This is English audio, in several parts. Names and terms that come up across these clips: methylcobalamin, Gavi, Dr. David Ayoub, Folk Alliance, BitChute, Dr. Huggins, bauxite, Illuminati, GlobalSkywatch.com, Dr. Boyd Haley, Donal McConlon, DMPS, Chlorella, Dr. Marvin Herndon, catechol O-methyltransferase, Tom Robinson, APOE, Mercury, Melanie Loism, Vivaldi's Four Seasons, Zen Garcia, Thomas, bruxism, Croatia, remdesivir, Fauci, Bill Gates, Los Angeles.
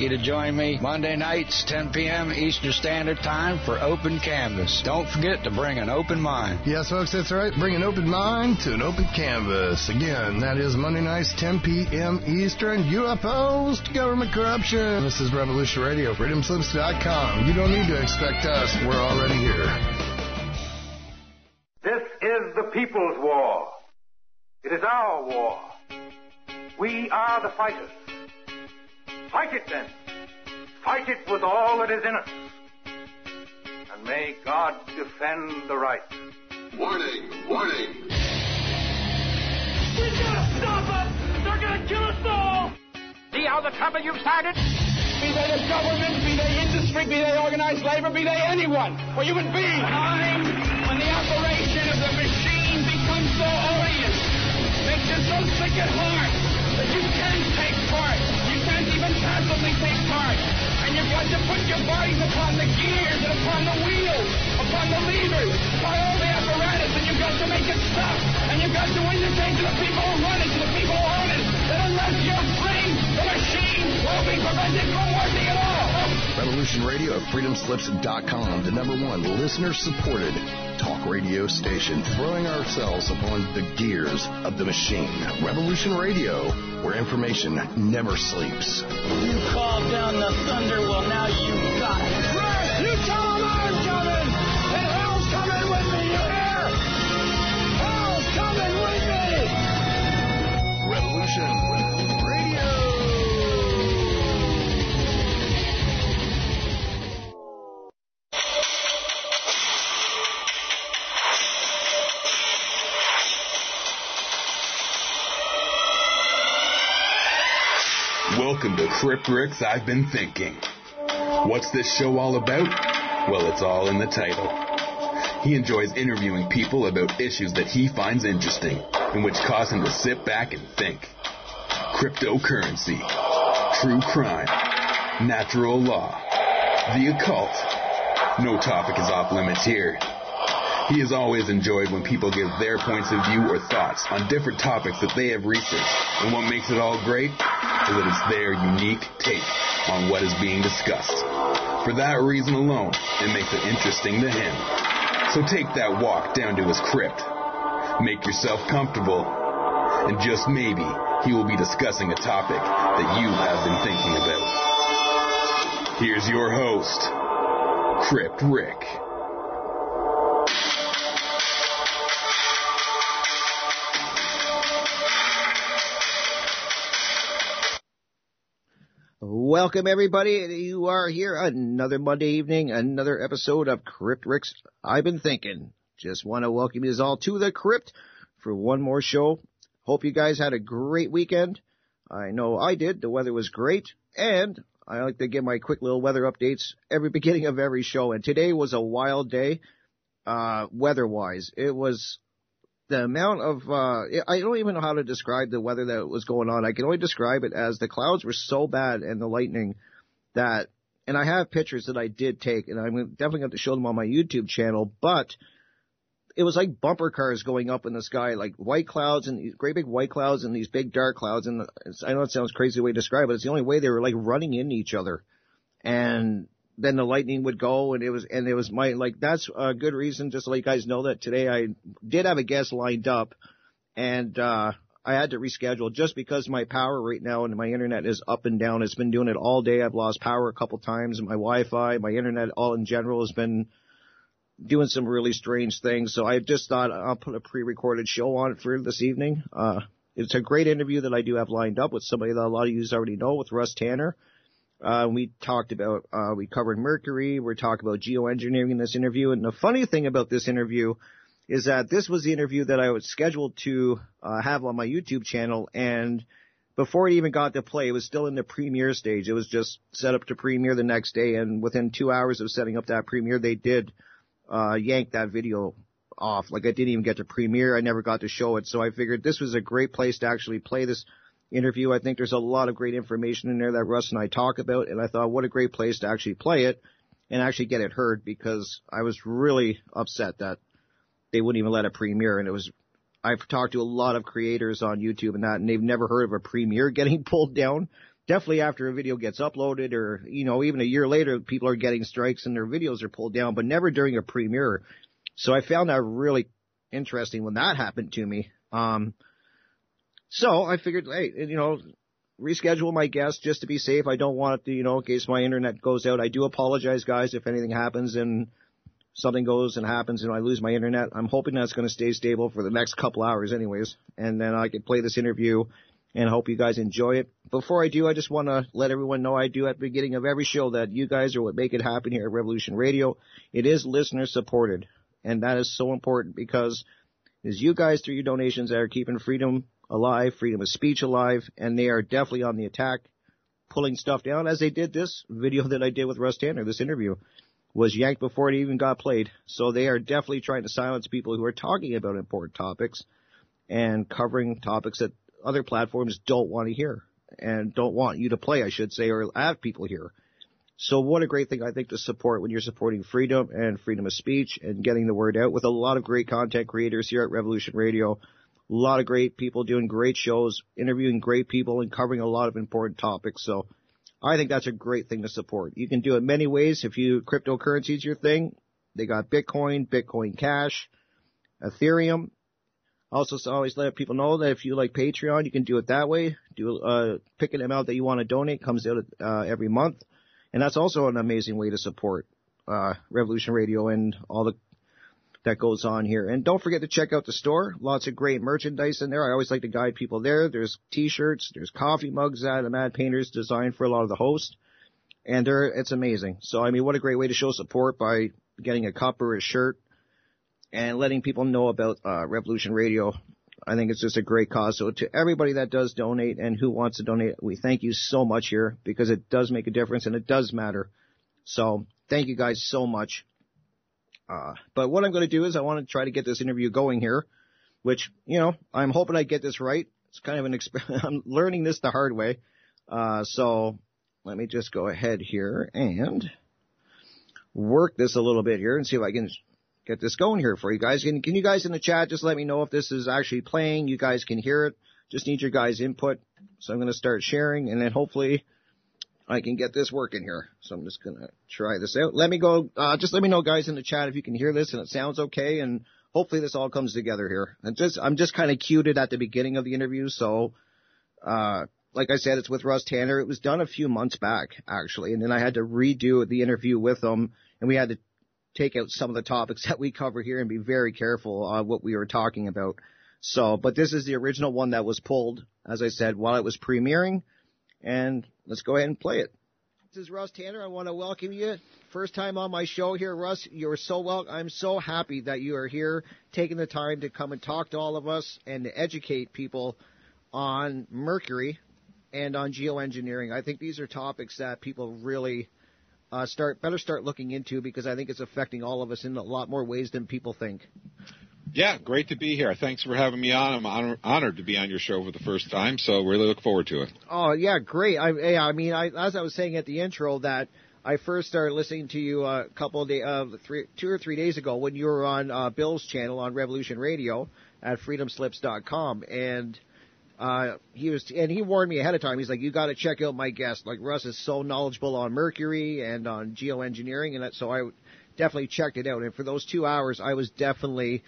like you to join me Monday nights, 10 p.m. Eastern Standard Time for Open Canvas. Don't forget to bring an open mind. Yes, folks, that's right. Bring an open mind to an open canvas. Again, that is Monday nights, 10 p.m. Eastern. UFOs to government corruption. This is Revolution Radio, Freedomslips.com. You don't need to expect us. We're already here. This is the people's war. It is our war. We are the fighters. Fight it then. Fight it with all that is in us. And may God defend the right. Warning! Warning! We gotta stop us! They're gonna kill us all! See how the trouble you've started? Be they the government, be they industry, be they organized labor, be they anyone, or human beings. Time when the operation of the machine becomes so odious, makes you so sick at heart that you can't take part. You can't even constantly take part. And you've got to put your bodies upon the gears and upon the wheels, upon the levers, upon all the apparatus, and you've got to make it stop. And you've got to indicate to the people who run it, to the people who own it, that unless you're free, the machine will be prevented from working at all. Revolution Radio at freedomslips.com, the #1 listener-supported talk radio station, throwing ourselves upon the gears of the machine. Revolution Radio, where information never sleeps. You called down the thunder, well now you got it. Right, you tell them I'm coming, and hell's coming with me, you hear? Hell's coming with me! Revolution Radio. Welcome to Crypt Rick's I've Been Thinking. What's this show all about? Well, it's all in the title. He enjoys interviewing people about issues that he finds interesting and which cause him to sit back and think. Cryptocurrency, true crime, natural law, the occult. No topic is off limits here. He has always enjoyed when people give their points of view or thoughts on different topics that they have researched, and what makes it all great is that it's their unique take on what is being discussed. For that reason alone, it makes it interesting to him. So take that walk down to his crypt, make yourself comfortable, and just maybe he will be discussing a topic that you have been thinking about. Here's your host, Crypt Rick. Welcome, everybody. You are here another Monday evening, another episode of Crypt Rick's I've Been Thinking. Just want to welcome you all to the Crypt for one more show. Hope you guys had a great weekend. I know I did. The weather was great. And I like to give my quick little weather updates every beginning of every show. And today was a wild day, weather-wise. It was the amount of, I don't even know how to describe the weather that was going on. I can only describe it as the clouds were so bad and the lightning that, and I have pictures that I did take, and I'm definitely going to show them on my YouTube channel, but it was like bumper cars going up in the sky, like white clouds and these great big white clouds and these big dark clouds. And I know it sounds crazy the way to describe it, but it's the only way they were like running into each other. And then the lightning would go, and it was my, like, that's a good reason, just to let you guys know that today I did have a guest lined up, and I had to reschedule just because my power right now and my internet is up and down. It's been doing it all day. I've lost power a couple times. My Wi-Fi, my internet, all in general has been doing some really strange things. So I just thought I'll put a pre-recorded show on for this evening. It's a great interview that I do have lined up with somebody that a lot of you already know, with Russ Tanner. We talked about, we covered Mercury, we're talking about geoengineering in this interview, and the funny thing about this interview is that this was the interview that I was scheduled to have on my YouTube channel, and before it even got to play, it was still in the premiere stage. It was just set up to premiere the next day, and within 2 hours of setting up that premiere, they did yank that video off. Like, I didn't even get to premiere, I never got to show it, so I figured this was a great place to actually play this interview. I think there's a lot of great information in there that Russ and I talk about, and I thought what a great place to actually play it and actually get it heard, because I was really upset that they wouldn't even let it premiere. And it was, I've talked to a lot of creators on YouTube and that, and they've never heard of a premiere getting pulled down. definitely after a video gets uploaded or, you know, even a year later, people are getting strikes and their videos are pulled down, but never during a premiere. So I found that really interesting when that happened to me. So I figured, hey, you know, reschedule my guest just to be safe. I don't want it to, you know, in case my internet goes out. I do apologize, guys, if anything happens and something goes and happens and I lose my internet. I'm hoping that's going to stay stable for the next couple hours anyways, and then I can play this interview and hope you guys enjoy it. Before I do, I just want to let everyone know I do at the beginning of every show that you guys are what make it happen here at Revolution Radio. It is listener-supported, and that is so important because it's you guys through your donations that are keeping freedom alive, freedom of speech alive, and they are definitely on the attack, pulling stuff down as they did this video that I did with Russ Tanner. This interview was yanked before it even got played. So they are definitely trying to silence people who are talking about important topics and covering topics that other platforms don't want to hear and don't want you to play, I should say, or have people hear. So what a great thing, I think, to support when you're supporting freedom and freedom of speech and getting the word out with a lot of great content creators here at Revolution Radio. A lot of great people doing great shows, interviewing great people, and covering a lot of important topics. So I think that's a great thing to support. You can do it many ways. If you cryptocurrency is your thing, they got Bitcoin, Bitcoin Cash, Ethereum. Also, so always let people know that if you like Patreon, you can do it that way. Do pick an amount that you want to donate. Comes out every month. And that's also an amazing way to support Revolution Radio and all that goes on here. And don't forget to check out the store. Lots of great merchandise in there. I always like to guide people there. There's T-shirts. There's coffee mugs that the Mad Painter's designed for a lot of the hosts. And it's amazing. So, I mean, what a great way to show support by getting a cup or a shirt and letting people know about Revolution Radio. I think it's just a great cause. So to everybody that does donate and who wants to donate, we thank you so much here because it does make a difference and it does matter. So thank you guys so much. But what I'm going to do is I want to try to get this interview going here, which, you know, I'm hoping I get this right. It's kind of an experiment. I'm learning this the hard way. So let me just go ahead here and work this a little bit here and see if I can get this going here for you guys. Can you guys in the chat just let me know if this is actually playing? You guys can hear it. Just need your guys' input. So I'm going to start sharing and then hopefully I can get this working here. So I'm just going to try this out. Let me go. Just let me know, guys, in the chat if you can hear this and it sounds okay. And hopefully this all comes together here. I'm just kind of cued it at the beginning of the interview. So, like I said, it's with Russ Tanner. It was done a few months back, actually. And then I had to redo the interview with him. And we had to take out some of the topics that we cover here and be very careful on what we were talking about. So, but this is the original one that was pulled, as I said, while it was premiering. And let's go ahead and play it. This is Russ Tanner. I want to welcome you. First time on my show here, Russ. You're so welcome. I'm so happy that you are here, taking the time to come and talk to all of us and to educate people on Mercury and on geoengineering. I think these are topics that people really start looking into because I think it's affecting all of us in a lot more ways than people think. Yeah, great to be here. Thanks for having me on. I'm honored to be on your show for the first time, so really look forward to it. Oh, yeah, great. I mean, as I was saying at the intro, that I first started listening to you a couple of days, 2 or 3 days ago when you were on Bill's channel on Revolution Radio at Freedomslips.com, and he warned me ahead of time. He's like, you got to check out my guest. Like, Russ is so knowledgeable on Mercury and on geoengineering, and that, so I definitely checked it out. And for those 2 hours, I was definitely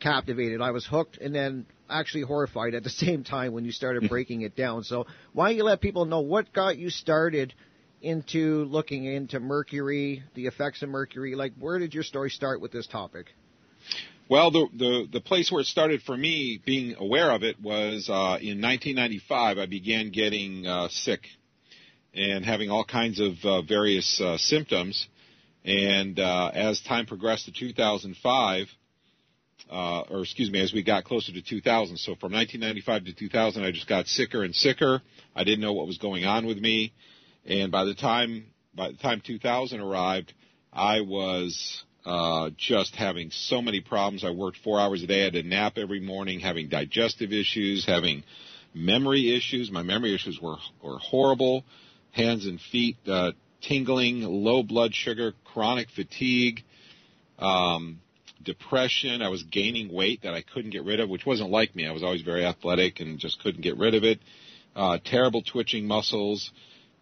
captivated. I was hooked and then actually horrified at the same time when you started breaking it down. So why don't you let people know what got you started into looking into Mercury, the effects of Mercury? Like, where did your story start with this topic? Well, the place where it started for me being aware of it was in 1995. I began getting sick and having all kinds of various symptoms. And as time progressed to 2005, as we got closer to 2000. So from 1995 to 2000, I just got sicker and sicker. I didn't know what was going on with me. And by the time 2000 arrived, I was just having so many problems. I worked 4 hours a day. I had a nap every morning, having digestive issues, having memory issues. My memory issues were horrible. Hands and feet tingling, low blood sugar, chronic fatigue, depression. I was gaining weight that I couldn't get rid of, which wasn't like me. I was always very athletic and just couldn't get rid of it. terrible twitching muscles,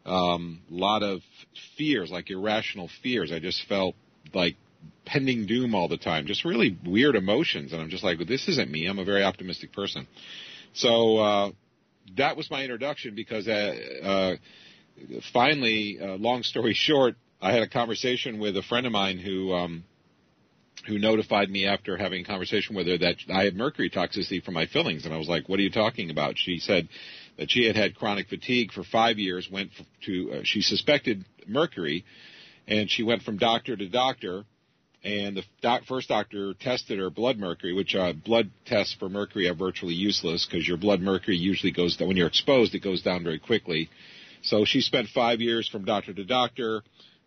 lot of fears, like irrational fears. I just felt like pending doom all the time, just really weird emotions. And I'm just like, well, this isn't me. I'm a very optimistic person. So that was my introduction, because finally, long story short, I had a conversation with a friend of mine who notified me after having a conversation with her that I had mercury toxicity from my fillings. And I was like, what are you talking about? She said that she had had chronic fatigue for 5 years, went to she suspected mercury, and she went from doctor to doctor. And the first doctor tested her blood mercury, which blood tests for mercury are virtually useless because your blood mercury usually goes down. When you're exposed, it goes down very quickly. So she spent 5 years from doctor to doctor,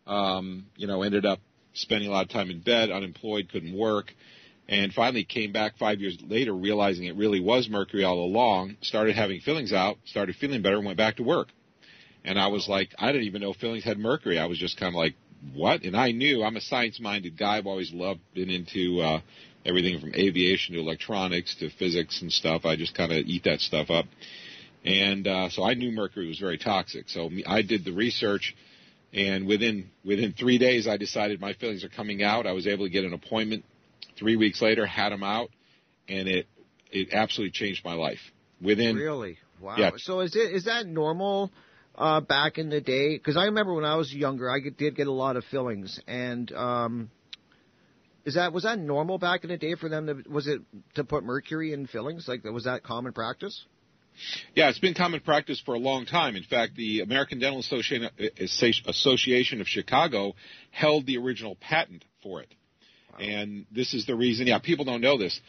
ended up spending a lot of time in bed, unemployed, couldn't work, and finally came back 5 years later realizing it really was mercury all along, started having fillings out, started feeling better, and went back to work. And I was like, I didn't even know fillings had mercury. I was just kind of like, what? And I knew, I'm a science-minded guy. I've always been into everything from aviation to electronics to physics and stuff. I just kind of eat that stuff up. And so I knew mercury was very toxic. So I did the research, and within 3 days I decided my fillings are coming out. I was able to get an appointment. 3 weeks later, had them out, and it absolutely changed my life. Really? Wow. Yeah. So is that normal? Back in the day, because I remember when I was younger, I did get a lot of fillings, and was that normal back in the day for them? Was it to put mercury in fillings? Like, was that common practice? Yeah, it's been common practice for a long time. In fact, the American Dental Association of Chicago held the original patent for it, wow. And this is the reason. Yeah, people don't know this.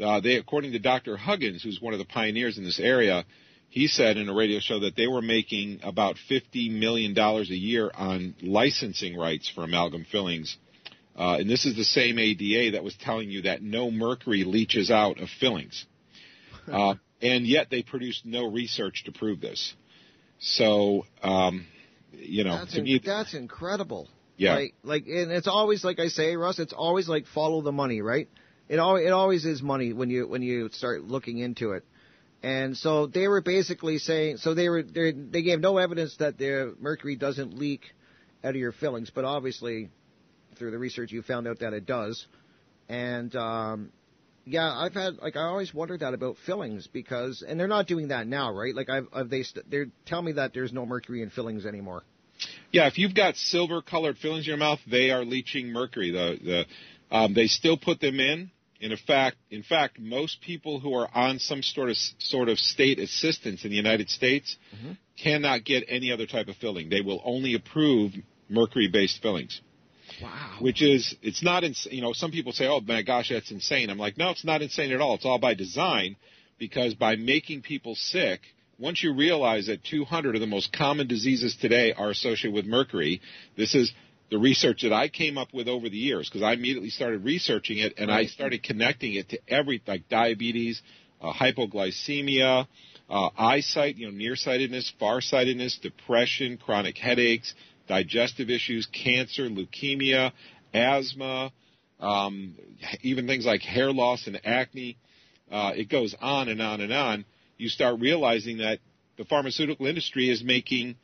According to Dr. Huggins, who's one of the pioneers in this area. He said in a radio show that they were making about $50 million a year on licensing rights for amalgam fillings. And this is the same ADA that was telling you that no mercury leaches out of fillings. And yet they produced no research to prove this. So, that's incredible. Yeah. And it's always, like I say, Russ, it's always like follow the money, right? It always is money when you start looking into it. And so they were basically saying, they gave no evidence that their mercury doesn't leak out of your fillings, but obviously through the research you found out that it does. And I always wondered that about fillings, because, and they're not doing that now, right? Like they tell me that there's no mercury in fillings anymore. Yeah, if you've got silver colored fillings in your mouth, they are leaching mercury. They still put them in. In fact, most people who are on some sort of state assistance in the United States mm-hmm. cannot get any other type of filling. They will only approve mercury-based fillings. Wow. Which is, it's not, some people say, oh, my gosh, that's insane. I'm like, no, it's not insane at all. It's all by design, because by making people sick, once you realize that 200 of the most common diseases today are associated with mercury, this is the research that I came up with over the years, because I immediately started researching it, and I started connecting it to like diabetes, hypoglycemia, eyesight, nearsightedness, farsightedness, depression, chronic headaches, digestive issues, cancer, leukemia, asthma, even things like hair loss and acne. It goes on and on and on. You start realizing that the pharmaceutical industry is making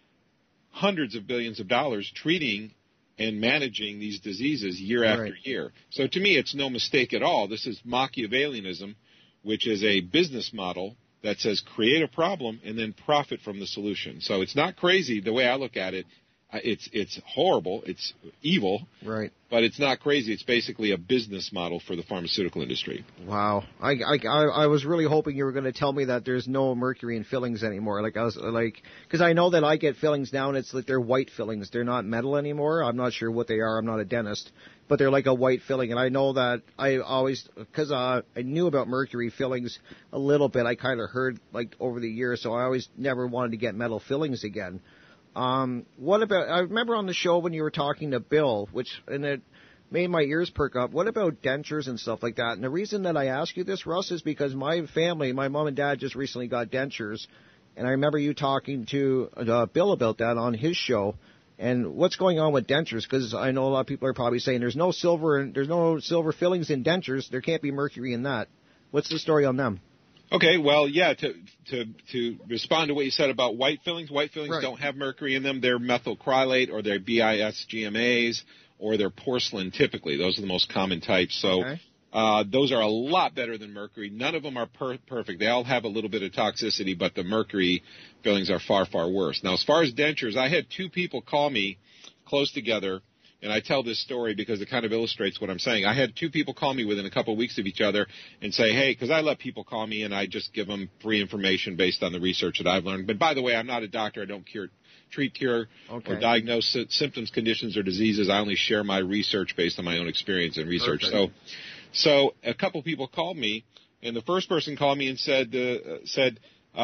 hundreds of billions of dollars treating and managing these diseases year after year. So to me, it's no mistake at all. This is Machiavellianism, which is a business model that says create a problem and then profit from the solution. So it's not crazy the way I look at it. It's horrible. It's evil. Right. But it's not crazy. It's basically a business model for the pharmaceutical industry. Wow. I was really hoping you were going to tell me that there's no mercury in fillings anymore. Because I know that I get fillings now, and it's like they're white fillings. They're not metal anymore. I'm not sure what they are. I'm not a dentist, but they're like a white filling. And I know that I always, because I knew about mercury fillings a little bit. I kind of heard over the years, so I always never wanted to get metal fillings again. What about, I remember on the show when you were talking to Bill, and it made my ears perk up, what about dentures and stuff like that? And the reason that I ask you this, Russ, is because my mom and dad just recently got dentures, and I remember you talking to Bill about that on his show, and what's going on with dentures, because I know a lot of people are probably saying there's no silver fillings in dentures, there can't be mercury in that. What's the story on them? Okay, well, yeah, to respond to what you said about white fillings right. don't have mercury in them. They're methyl chrylate or they're bisGMAs or they're porcelain typically. Those are the most common types. So okay. Those are a lot better than mercury. None of them are perfect. They all have a little bit of toxicity, but the mercury fillings are far, far worse. Now, as far as dentures, I had two people call me close together. And I tell this story because it kind of illustrates what I'm saying. I had two people call me within a couple of weeks of each other and say, hey, because I let people call me and I just give them free information based on the research that I've learned. But by the way, I'm not a doctor. I don't treat, cure, okay. or diagnose symptoms, conditions, or diseases. I only share my research based on my own experience and research. Perfect. So a couple of people called me, and the first person called me and said,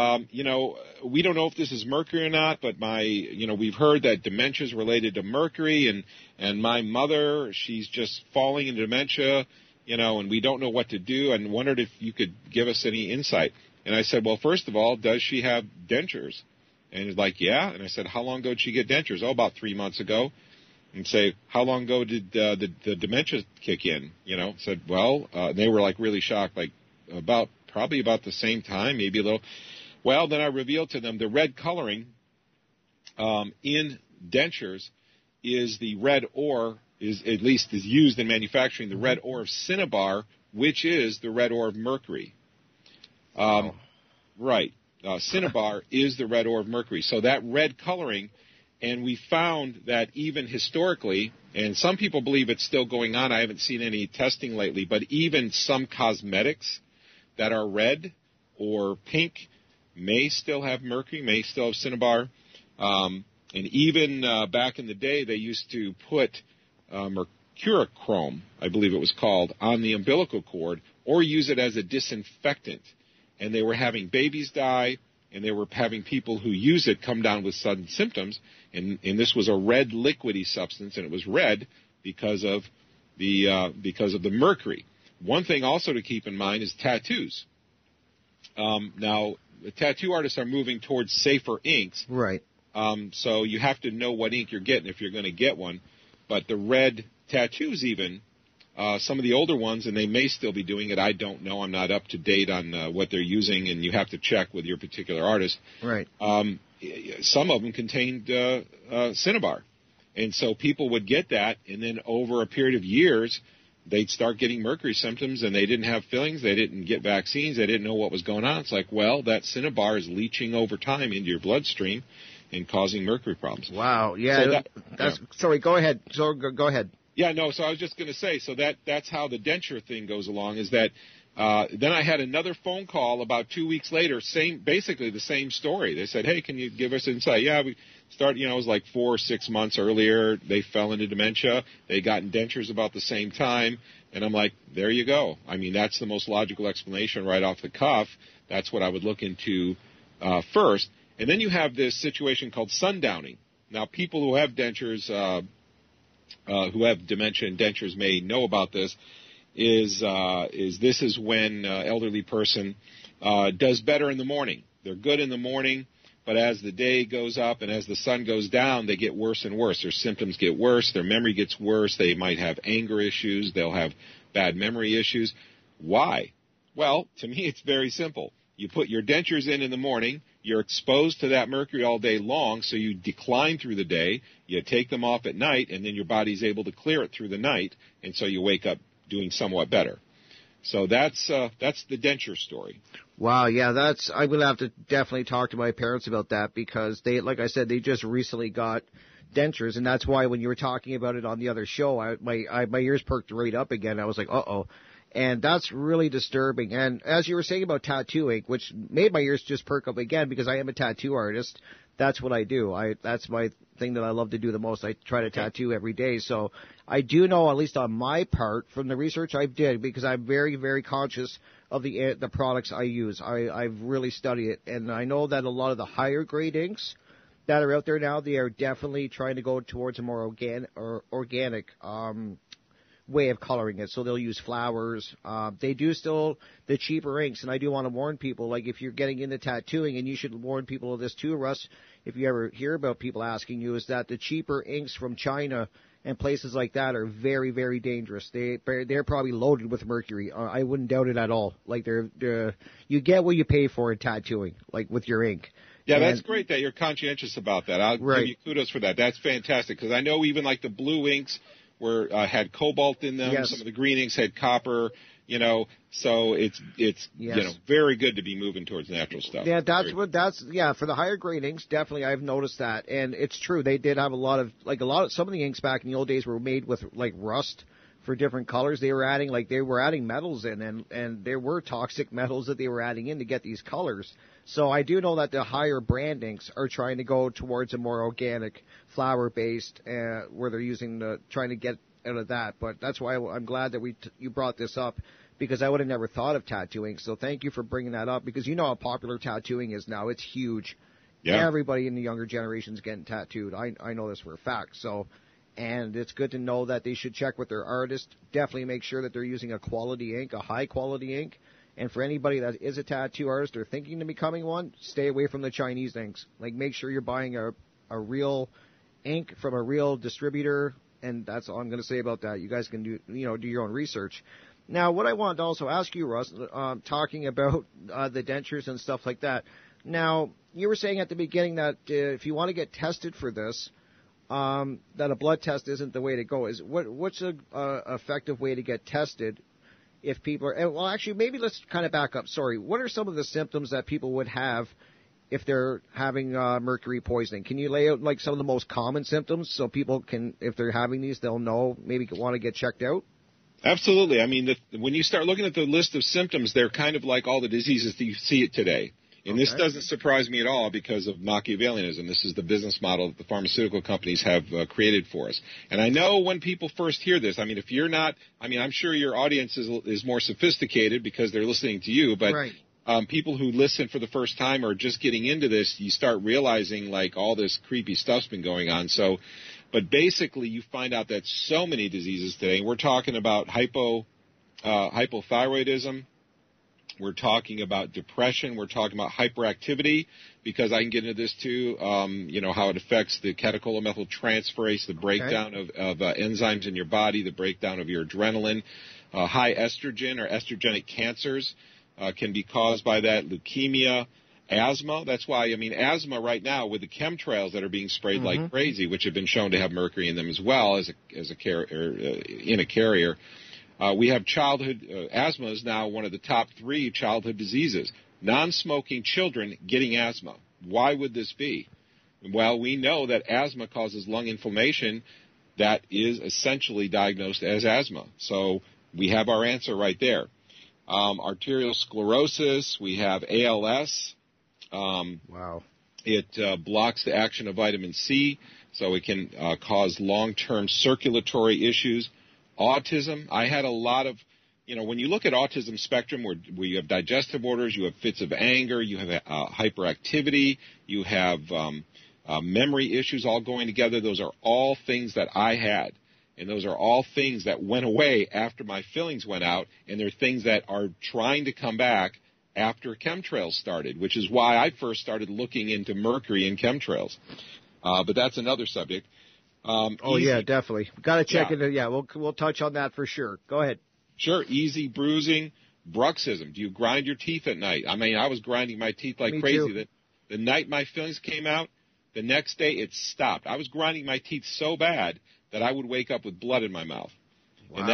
we don't know if this is mercury or not, but we've heard that dementia is related to mercury, and my mother, she's just falling into dementia, and we don't know what to do, and wondered if you could give us any insight. And I said, well, first of all, does she have dentures? And he's like, yeah. And I said, how long ago did she get dentures? Oh, about 3 months ago. And say, how long ago did the dementia kick in? Said, well, they were like really shocked, like probably about the same time, maybe a little. Well, then I revealed to them the red coloring in dentures is the red ore, is used in manufacturing, the red ore of cinnabar, which is the red ore of mercury. Right. Cinnabar is the red ore of mercury. So that red coloring, and we found that even historically, and some people believe it's still going on. I haven't seen any testing lately, but even some cosmetics that are red or pink may still have mercury, may still have cinnabar. And even back in the day, they used to put mercurochrome, I believe it was called, on the umbilical cord or use it as a disinfectant. And they were having babies die, and they were having people who use it come down with sudden symptoms. And this was a red liquidy substance, and it was red because of the mercury. One thing also to keep in mind is tattoos. Now, the tattoo artists are moving towards safer inks. Right. So you have to know what ink you're getting if you're going to get one. But the red tattoos even, some of the older ones, and they may still be doing it. I don't know. I'm not up to date on what they're using, and you have to check with your particular artist. Right. Some of them contained cinnabar. And so people would get that, and then over a period of years, they'd start getting mercury symptoms, and they didn't have fillings. They didn't get vaccines. They didn't know what was going on. It's like, well, that cinnabar is leaching over time into your bloodstream and causing mercury problems. Wow. Yeah. So sorry, go ahead. So go ahead. Yeah, no. So I was just going to say, so that's how the denture thing goes along is that then I had another phone call about 2 weeks later, basically the same story. They said, hey, can you give us insight? Yeah, we start, it was like 4 or 6 months earlier. They fell into dementia. They got dentures about the same time. And I'm like, there you go. I mean, that's the most logical explanation right off the cuff. That's what I would look into first. And then you have this situation called sundowning. Now, people who have dentures, who have dementia and dentures may know about this. This is when elderly person does better in the morning. They're good in the morning, but as the day goes up and as the sun goes down, they get worse and worse. Their symptoms get worse. Their memory gets worse. They might have anger issues. They'll have bad memory issues. Why? Well, to me, it's very simple. You put your dentures in the morning. You're exposed to that mercury all day long, so you decline through the day. You take them off at night, and then your body's able to clear it through the night, and so you wake up doing somewhat better. So that's the denture story. Wow, yeah, I will have to definitely talk to my parents about that because they, like I said, they just recently got dentures, and that's why when you were talking about it on the other show, my ears perked right up again. I was like, uh-oh. And that's really disturbing. And as you were saying about tattoo ink, which made my ears just perk up again because I am a tattoo artist. That's what I do. That's my thing that I love to do the most. I try to tattoo every day. So I do know, at least on my part, from the research I did, because I'm very, very conscious of the products I use. I've really studied it. And I know that a lot of the higher grade inks that are out there now, they are definitely trying to go towards a more organic way of coloring it. So they'll use flowers. They do still the cheaper inks, and I do want to warn people, like if you're getting into tattooing, and you should warn people of this too, Russ, if you ever hear about people asking you, is that the cheaper inks from China and places like that are very, very dangerous. They're probably loaded with mercury. I wouldn't doubt it at all. Like they're you get what you pay for in tattooing, like with your ink. Yeah, that's great that you're conscientious about that. I'll give you kudos for that. That's fantastic, because I know even like the blue inks were had cobalt in them. Yes. Some of the green inks had copper. You know, so it's yes. you know, very good to be moving towards natural stuff. Yeah, that's for the higher grade inks. Definitely, I've noticed that, and it's true. They did have a lot of some of the inks back in the old days were made with like rust for different colors. They were adding metals in, and there were toxic metals that they were adding in to get these colors. So I do know that the higher brand inks are trying to go towards a more organic, flower based, where they're using trying to get out of that. But that's why I'm glad that you brought this up, because I would have never thought of tattooing. So thank you for bringing that up, because you know how popular tattooing is now. It's huge. Yeah. Everybody in the younger generation's getting tattooed. I know this for a fact. So, and it's good to know that they should check with their artist. Definitely make sure that they're using a quality ink, a high quality ink. And for anybody that is a tattoo artist or thinking of becoming one, stay away from the Chinese inks. Like, make sure you're buying a real ink from a real distributor. And that's all I'm going to say about that. You guys can do your own research. Now, what I wanted to also ask you, Russ, talking about the dentures and stuff like that. Now, you were saying at the beginning that if you want to get tested for this, that a blood test isn't the way to go. What's an effective way to get tested if people are – well, actually, maybe let's kind of back up. Sorry. What are some of the symptoms that people would have if they're having mercury poisoning? Can you lay out, like, some of the most common symptoms so people can – if they're having these, they'll know, maybe want to get checked out? Absolutely. I mean, when you start looking at the list of symptoms, they're kind of like all the diseases that you see it today. And this doesn't surprise me at all because of Machiavellianism. This is the business model that the pharmaceutical companies have created for us. And I know when people first hear this, I mean, if you're not, I mean, I'm sure your audience is more sophisticated because they're listening to you. But right. People who listen for the first time or just getting into this, you start realizing, like, all this creepy stuff's been going on. So. But basically, you find out that so many diseases today, we're talking about hypothyroidism, we're talking about depression, we're talking about hyperactivity, because I can get into this too, you know, how it affects the catechol O-methyltransferase, the breakdown of enzymes in your body, the breakdown of your adrenaline, high estrogen or estrogenic cancers can be caused by that, leukemia. Asthma, that's why, I mean, asthma right now with the chemtrails that are being sprayed like crazy, which have been shown to have mercury in them as well as a carrier. We have childhood, asthma is now one of the top 3 childhood diseases. Non-smoking children getting asthma. Why would this be? Well, we know that asthma causes lung inflammation that is essentially diagnosed as asthma. So we have our answer right there. Arterial sclerosis, we have ALS. Wow. It blocks the action of vitamin C, so it can cause long-term circulatory issues. Autism. I had a lot of, you know, when you look at autism spectrum, where you have digestive disorders, you have fits of anger, you have hyperactivity, you have memory issues all going together. Those are all things that I had, and those are all things that went away after my fillings went out, and they're things that are trying to come back after chemtrails started, which is why I first started looking into mercury and chemtrails. But that's another subject. Yeah, definitely. Got to check it. Yeah, we'll touch on that for sure. Go ahead. Sure. Easy bruising, bruxism. Do you grind your teeth at night? I mean, I was grinding my teeth like crazy. The night my fillings came out, the next day it stopped. I was grinding my teeth so bad that I would wake up with blood in my mouth. Wow. And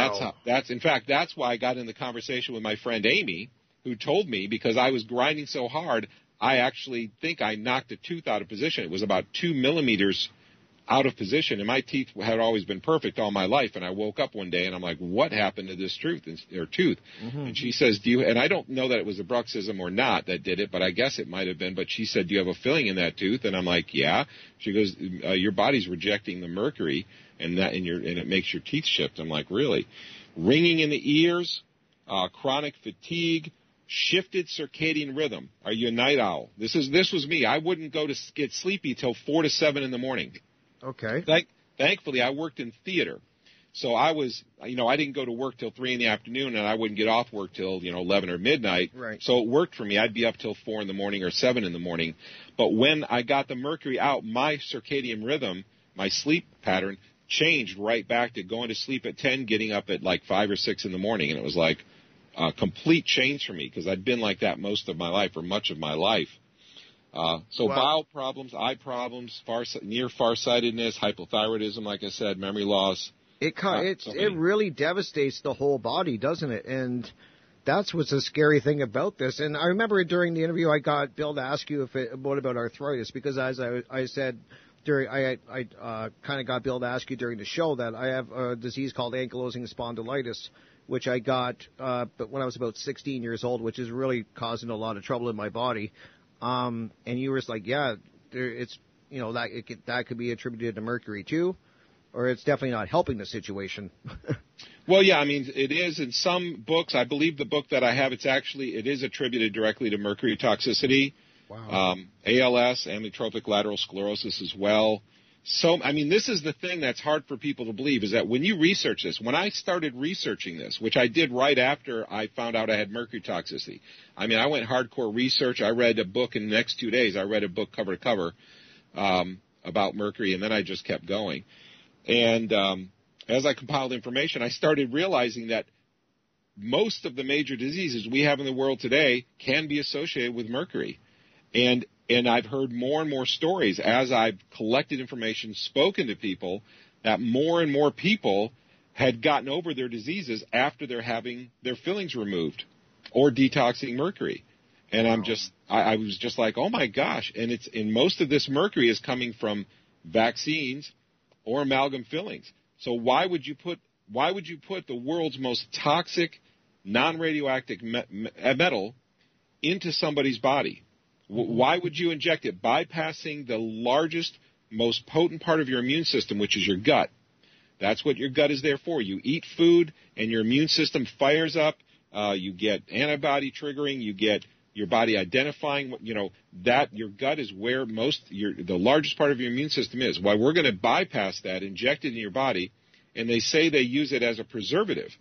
that's why I got in the conversation with my friend Amy, who told me, because I was grinding so hard, I actually think I knocked a tooth out of position. It was about 2 millimeters out of position, and my teeth had always been perfect all my life. And I woke up one day, and I'm like, what happened to this tooth? Mm-hmm. And she says, and I don't know that it was the bruxism or not that did it, but I guess it might have been. But she said, do you have a filling in that tooth? And I'm like, yeah. She goes, your body's rejecting the mercury, and it makes your teeth shift. I'm like, really? Ringing in the ears, chronic fatigue, shifted circadian rhythm. Are you a night owl? This was me. I wouldn't go to get sleepy till 4 to 7 in the morning. Okay. Thankfully, I worked in theater. So I was, you know, I didn't go to work till 3 in the afternoon, and I wouldn't get off work till, you know, 11 or midnight. Right. So it worked for me. I'd be up till 4 in the morning or 7 in the morning. But when I got the mercury out, my circadian rhythm, my sleep pattern changed right back to going to sleep at 10, getting up at like 5 or 6 in the morning. And it was like a complete change for me because I'd been like that most of my life or much of my life. So bowel problems, eye problems, near farsightedness, hypothyroidism, like I said, memory loss. It really devastates the whole body, doesn't it? And that's what's the scary thing about this. And I remember during the interview I got Bill to ask you what about arthritis, because as I said during I kind of got Bill to ask you during the show that I have a disease called ankylosing spondylitis, which I got when I was about 16 years old, which is really causing a lot of trouble in my body. And you were just like, yeah, it's, you know, that could be attributed to mercury too, or it's definitely not helping the situation. Well, yeah, I mean, it is in some books. I believe the book that I have, it is attributed directly to mercury toxicity. Wow. ALS, amyotrophic lateral sclerosis as well. So, I mean, this is the thing that's hard for people to believe, is that when you research this, when I started researching this, which I did right after I found out I had mercury toxicity. I mean, I went hardcore research. I read a book in the next 2 days. I read a book cover to cover about mercury, and then I just kept going. And as I compiled information, I started realizing that most of the major diseases we have in the world today can be associated with mercury. And I've heard more and more stories as I've collected information, spoken to people, that more and more people had gotten over their diseases after they're having their fillings removed or detoxing mercury. And wow. I was just like, oh my gosh. And most of this mercury is coming from vaccines or amalgam fillings. So why would you put the world's most toxic, non-radioactive metal into somebody's body? Why would you inject it, bypassing the largest, most potent part of your immune system, which is your gut? That's what your gut is there for. You eat food, and your immune system fires up. You get antibody triggering. You get your body identifying. You know that your gut is where the largest part of your immune system is. Why we're going to bypass that, inject it in your body, and they say they use it as a preservative,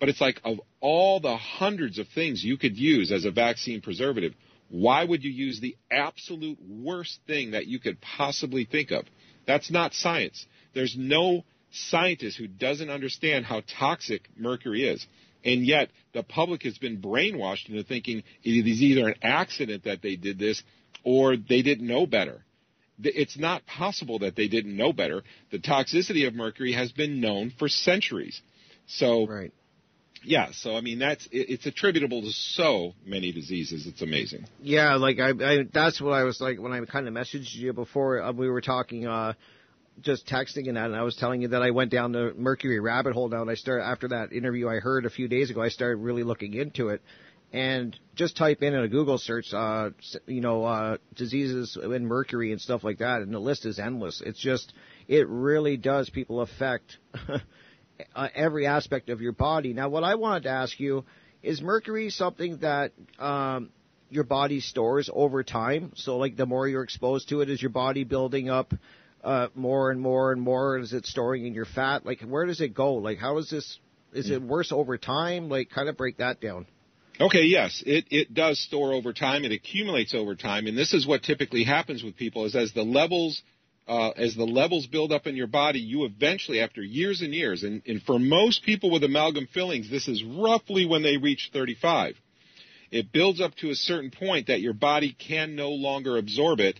but it's like of all the hundreds of things you could use as a vaccine preservative. Why would you use the absolute worst thing that you could possibly think of? That's not science. There's no scientist who doesn't understand how toxic mercury is. And yet the public has been brainwashed into thinking it is either an accident that they did this or they didn't know better. It's not possible that they didn't know better. The toxicity of mercury has been known for centuries. So, right. Yeah, so, I mean, it's attributable to so many diseases. It's amazing. Yeah, like, I that's what I was like when I kind of messaged you before. We were talking, just texting and that, and I was telling you that I went down the mercury rabbit hole now, and I started, after that interview I heard a few days ago, I started really looking into it. And just type in a Google search, diseases in mercury and stuff like that, and the list is endless. It's just, it really does people affect every aspect of your body. Now, what I wanted to ask you is, mercury something that your body stores over time? So, like, the more you're exposed to it, is your body building up more and more and more? Is it storing in your fat? Like, where does it go? Like, how is this? Is it worse over time? Like, kind of break that down. Okay, yes, it does store over time. It accumulates over time, and this is what typically happens with people is as the levels build up in your body, you eventually, after years and years, and for most people with amalgam fillings, this is roughly when they reach 35. It builds up to a certain point that your body can no longer absorb it,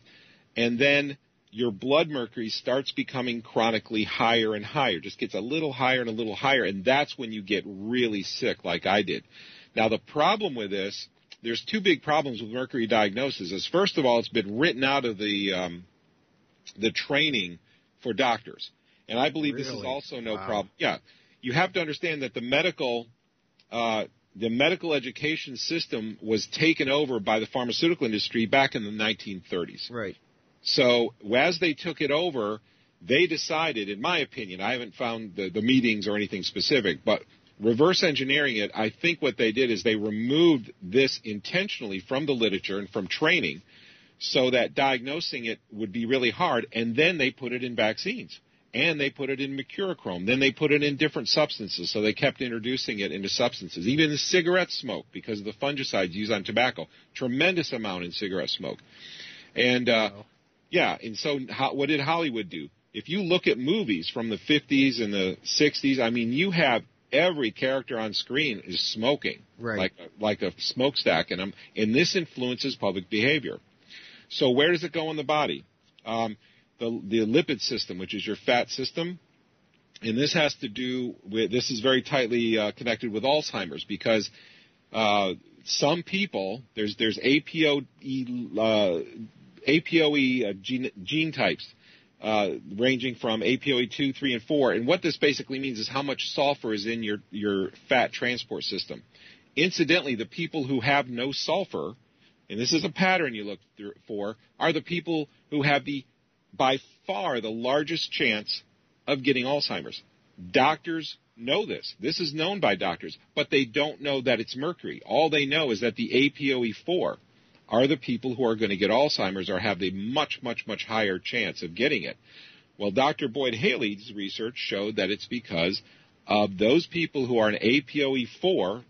and then your blood mercury starts becoming chronically higher and higher, just gets a little higher, and that's when you get really sick like I did. Now, the problem with this, there's two big problems with mercury diagnosis. Is first of all, it's been written out of the training for doctors. And I believe This is also no problem. Yeah. You have to understand that the medical education system was taken over by the pharmaceutical industry back in the 1930s. Right. So as they took it over, they decided, in my opinion, I haven't found the meetings or anything specific, but reverse engineering it, I think what they did is they removed this intentionally from the literature and from training, so that diagnosing it would be really hard, and then they put it in vaccines, and they put it in mercurochrome, then they put it in different substances, so they kept introducing it into substances, even the cigarette smoke, because of the fungicides used on tobacco, tremendous amount in cigarette smoke. And, and so what did Hollywood do? if you look at movies from the 50s and the 60s, I mean, you have every character on screen is smoking, right, like a smokestack, and this influences public behavior. So where does it go in the body? The lipid system, which is your fat system, and this has to do with, this is very tightly connected with Alzheimer's, because some people, there's APOE gene types ranging from APOE 2, 3, and 4. And what this basically means is how much sulfur is in your fat transport system. Incidentally, the people who have no sulfur, and this is a pattern you look for, are the people who have the by far the largest chance of getting Alzheimer's. Doctors know this. This is known by doctors, but they don't know that it's mercury. All they know is that the APOE4 are the people who are going to get Alzheimer's or have a much, much, much higher chance of getting it. Well, Dr. Boyd Haley's research showed that it's because of those people who are an APOE4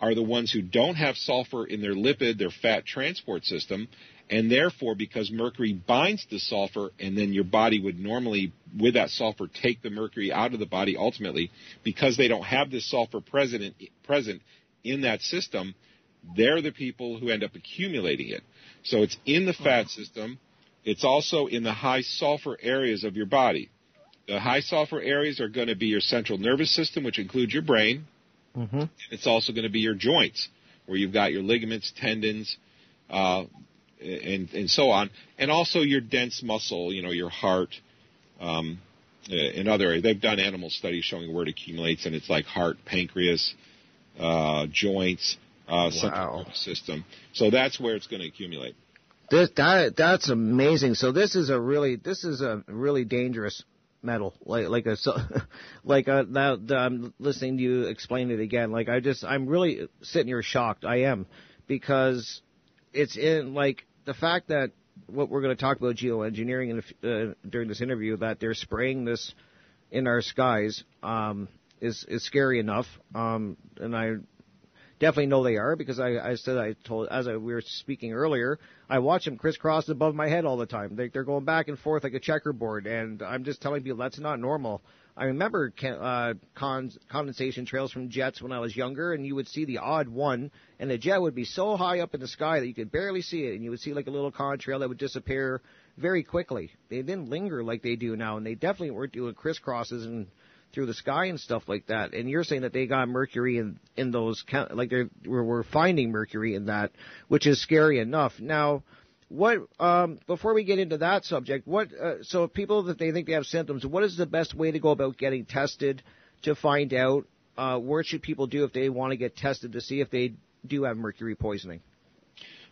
are the ones who don't have sulfur in their lipid, their fat transport system, and therefore, because mercury binds to sulfur, and then your body would normally, with that sulfur, take the mercury out of the body ultimately, because they don't have this sulfur present in that system, they're the people who end up accumulating it. So it's in the fat system. It's also in the high sulfur areas of your body. The high sulfur areas are going to be your central nervous system, which includes your brain. Mm-hmm. It's also going to be your joints, where you've got your ligaments, tendons, and so on, and also your dense muscle, you know, your heart, and other areas. They've done animal studies showing where it accumulates, and it's like heart, pancreas, joints, central nervous system. So that's where it's going to accumulate. That's amazing. So this is a really dangerous metal, I'm listening to you explain it again. I'm really sitting here shocked. I am, because it's in the fact that what we're going to talk about geoengineering during this interview, that they're spraying this in our skies, is scary enough. And I definitely know they are, because we were speaking earlier, I watch them crisscross above my head all the time. They're going back and forth like a checkerboard, and I'm just telling people that's not normal. I remember condensation trails from jets when I was younger, and you would see the odd one, and the jet would be so high up in the sky that you could barely see it, and you would see like a little contrail that would disappear very quickly. They didn't linger like they do now, and they definitely weren't doing crisscrosses and through the sky and stuff like that. And you're saying that they got mercury in those, we're finding mercury in that, which is scary enough. Now, what before we get into that subject, what so people that they think they have symptoms, what is the best way to go about getting tested to find out? What should people do if they want to get tested to see if they do have mercury poisoning?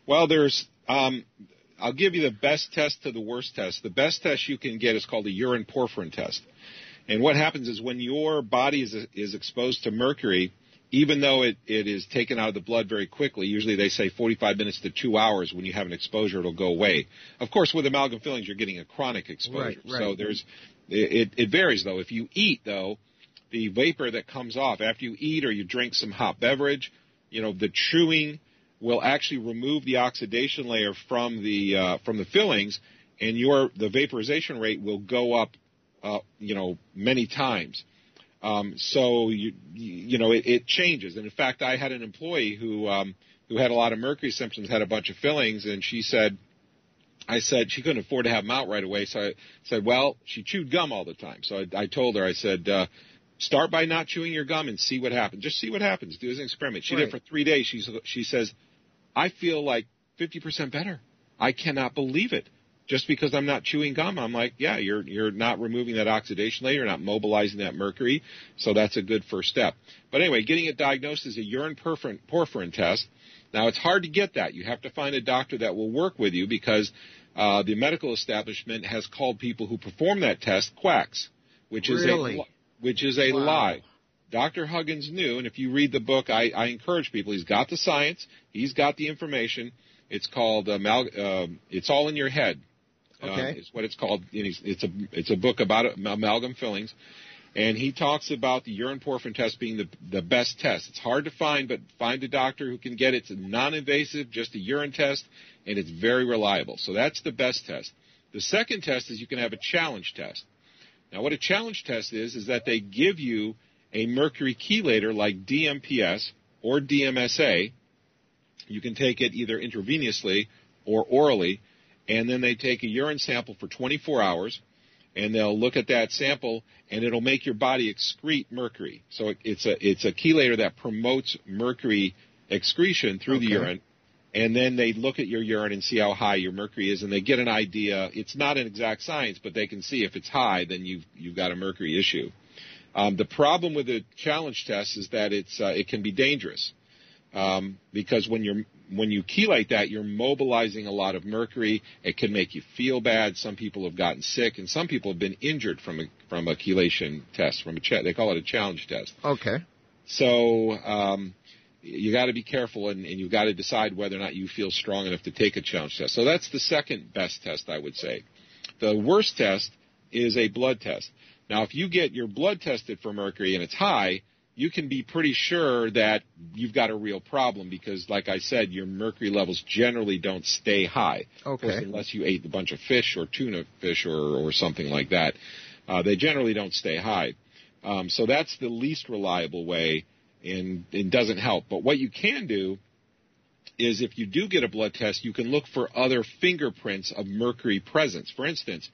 Well, there's I'll give you the best test to the worst test. The best test you can get is called a urine porphyrin test. And what happens is when your body is exposed to mercury, even though it is taken out of the blood very quickly, usually they say 45 minutes to 2 hours when you have an exposure, it'll go away. Of course, with amalgam fillings, you're getting a chronic exposure. Right. So it varies, though. If you eat, though, the vapor that comes off after you eat or you drink some hot beverage, you know, the chewing will actually remove the oxidation layer from the fillings, and the vaporization rate will go up many times. So, it changes. And, in fact, I had an employee who had a lot of mercury symptoms, had a bunch of fillings, and I said she couldn't afford to have them out right away. So I said, well, she chewed gum all the time. So I told her, I said, start by not chewing your gum and see what happens. Just see what happens. Do an experiment. She did it for 3 days. She says, I feel like 50% better. I cannot believe it. Just because I'm not chewing gum, I'm like, yeah, you're not removing that oxidation layer, you're not mobilizing that mercury, so that's a good first step. But anyway, getting it diagnosed is a urine porphyrin test. Now, it's hard to get that. You have to find a doctor that will work with you, because the medical establishment has called people who perform that test quacks, which is a lie. Dr. Huggins knew, and if you read the book, I encourage people. He's got the science, he's got the information. It's called It's All in Your Head. Okay. Is what it's called. It's a book about amalgam fillings, and he talks about the urine porphyrin test being the best test. It's hard to find, but find a doctor who can get it. It's non-invasive, just a urine test, and it's very reliable. So that's the best test. The second test is you can have a challenge test. Now, what a challenge test is that they give you a mercury chelator like DMPS or DMSA. You can take it either intravenously or orally, and then they take a urine sample for 24 hours, and they'll look at that sample, and it'll make your body excrete mercury. So it's a chelator that promotes mercury excretion through the urine, and then they look at your urine and see how high your mercury is, and they get an idea. It's not an exact science, but they can see if it's high, then you've got a mercury issue. The problem with the challenge test is that it can be dangerous because when you chelate that, you're mobilizing a lot of mercury. It can make you feel bad. Some people have gotten sick, and some people have been injured from a chelation test. They call it a challenge test. Okay. So you got to be careful, and you've got to decide whether or not you feel strong enough to take a challenge test. So that's the second best test, I would say. The worst test is a blood test. Now, if you get your blood tested for mercury and it's high, you can be pretty sure that you've got a real problem because, like I said, your mercury levels generally don't stay high. Okay. Unless you ate a bunch of fish or tuna fish or something like that. They generally don't stay high. So that's the least reliable way, and it doesn't help. But what you can do is if you do get a blood test, you can look for other fingerprints of mercury presence. For instance,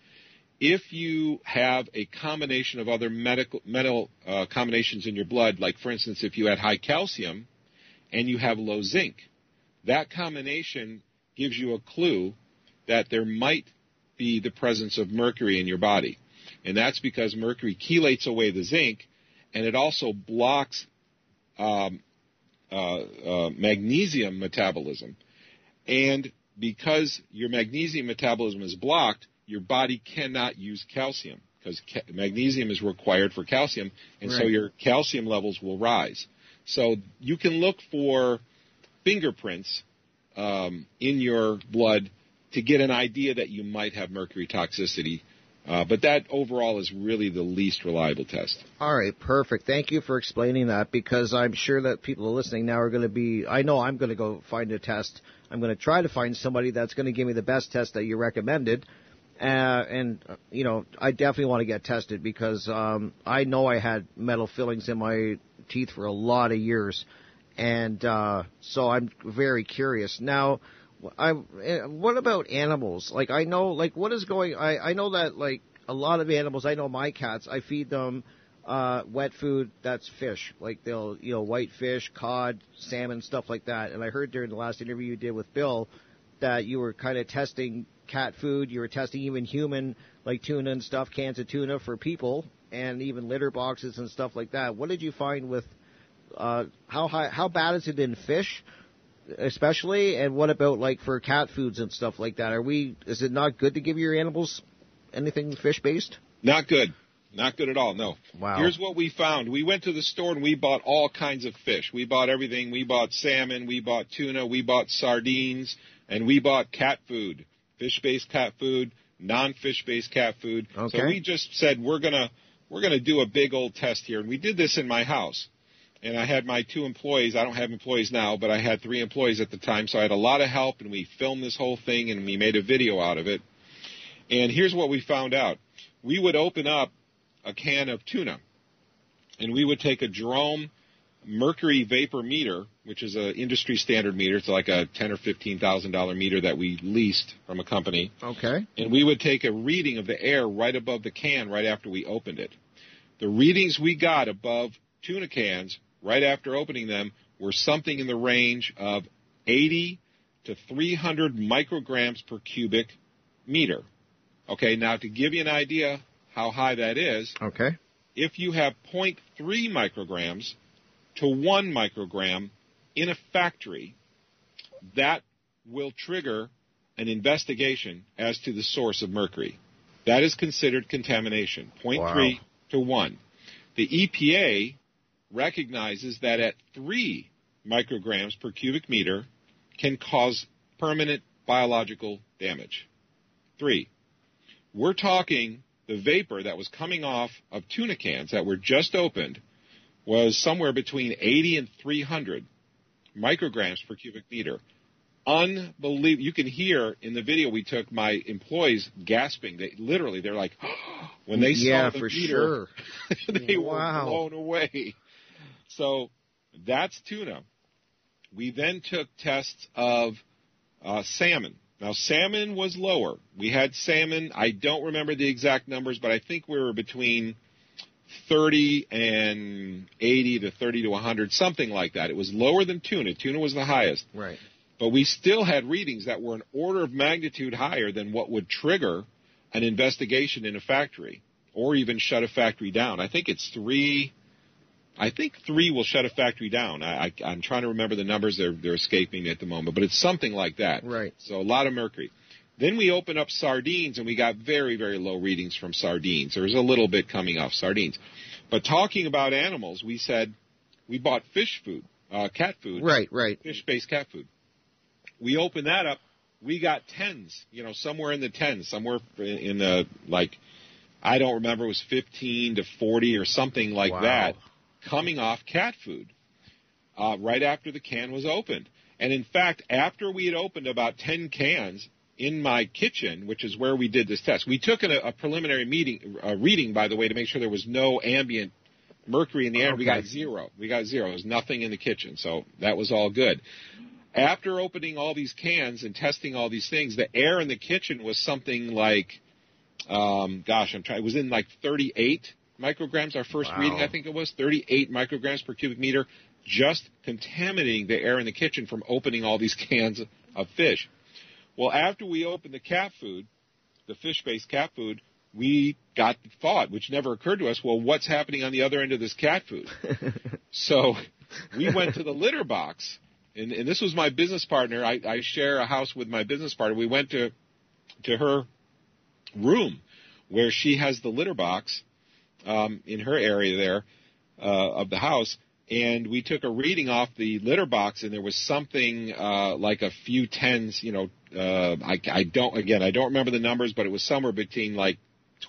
if you have a combination of other metal combinations in your blood, like, for instance, if you had high calcium and you have low zinc, that combination gives you a clue that there might be the presence of mercury in your body. And that's because mercury chelates away the zinc, and it also blocks magnesium metabolism. And because your magnesium metabolism is blocked, your body cannot use calcium because magnesium is required for calcium, and so your calcium levels will rise. So you can look for fingerprints in your blood to get an idea that you might have mercury toxicity, but that overall is really the least reliable test. All right, perfect. Thank you for explaining that, because I'm sure that people listening now are going to be – I know I'm going to go find a test. I'm going to try to find somebody that's going to give me the best test that you recommended. I definitely want to get tested because I know I had metal fillings in my teeth for a lot of years, and so I'm very curious. Now, what about animals? Like, I know, like, what is going on? I know that, like, a lot of animals, I know my cats, I feed them wet food that's fish. Like, they'll, white fish, cod, salmon, stuff like that. And I heard during the last interview you did with Bill that you were kind of testing cat food, you were testing even human, like tuna and stuff, cans of tuna for people, and even litter boxes and stuff like that. What did you find with how bad is it in fish, especially, and what about, like, for cat foods and stuff like that? Is it not good to give your animals anything fish-based? Not good. Not good at all, no. Wow. Here's what we found. We went to the store and we bought all kinds of fish. We bought everything. We bought salmon. We bought tuna. We bought sardines. And we bought cat food. Fish-based cat food, non-fish-based cat food. Okay. So we just said we're gonna do a big old test here, and we did this in my house. And I had my 2 employees. I don't have employees now, but I had 3 employees at the time, so I had a lot of help. And we filmed this whole thing, and we made a video out of it. And here's what we found out: we would open up a can of tuna, and we would take a Jerome mercury vapor meter, which is an industry standard meter. It's like a $10,000 or $15,000 meter that we leased from a company. Okay. And we would take a reading of the air right above the can right after we opened it. The readings we got above tuna cans right after opening them were something in the range of 80 to 300 micrograms per cubic meter. Okay, now to give you an idea how high that is, okay, if you have 0.3 micrograms to 1 microgram in a factory, that will trigger an investigation as to the source of mercury. That is considered contamination, 0.3 to 1. The EPA recognizes that at 3 micrograms per cubic meter can cause permanent biological damage. 3. We're talking the vapor that was coming off of tuna cans that were just opened was somewhere between 80 and 300 micrograms per cubic meter. Unbelievable. You can hear in the video we took my employees gasping. They literally, they're like, oh, when they saw the meter, sure. They were blown away. So that's tuna. We then took tests of salmon. Now, salmon was lower. We had salmon. I don't remember the exact numbers, but I think we were between 30 and 80 to 30 to 100, something like that. It was lower than tuna. Tuna was the highest. Right. But we still had readings that were an order of magnitude higher than what would trigger an investigation in a factory or even shut a factory down. I think it's 3. I think 3 will shut a factory down. I'm trying to remember the numbers. They're escaping me at the moment, but it's something like that. Right. So a lot of mercury. Then we opened up sardines, and we got very, very low readings from sardines. There was a little bit coming off sardines. But talking about animals, we said we bought fish food, cat food. Right, right. Fish-based cat food. We opened that up. We got 10s, you know, somewhere in the 10s, somewhere in the, like, I don't remember, it was 15 to 40 or something like that. Coming off cat food right after the can was opened. And, in fact, after we had opened about 10 cans in my kitchen, which is where we did this test, we took a preliminary reading, by the way, to make sure there was no ambient mercury in the air. Okay. We got zero. There was nothing in the kitchen, so that was all good. After opening all these cans and testing all these things, the air in the kitchen was something like, it was in like 38 micrograms, our first reading, I think it was, 38 micrograms per cubic meter, just contaminating the air in the kitchen from opening all these cans of fish. Well, after we opened the cat food, the fish-based cat food, we got the thought, which never occurred to us, well, what's happening on the other end of this cat food? So we went to the litter box, and this was my business partner. I share a house with my business partner. We went to her room where she has the litter box in her area there of the house, and we took a reading off the litter box, and there was something like a few tens, you know, I don't remember the numbers, but it was somewhere between like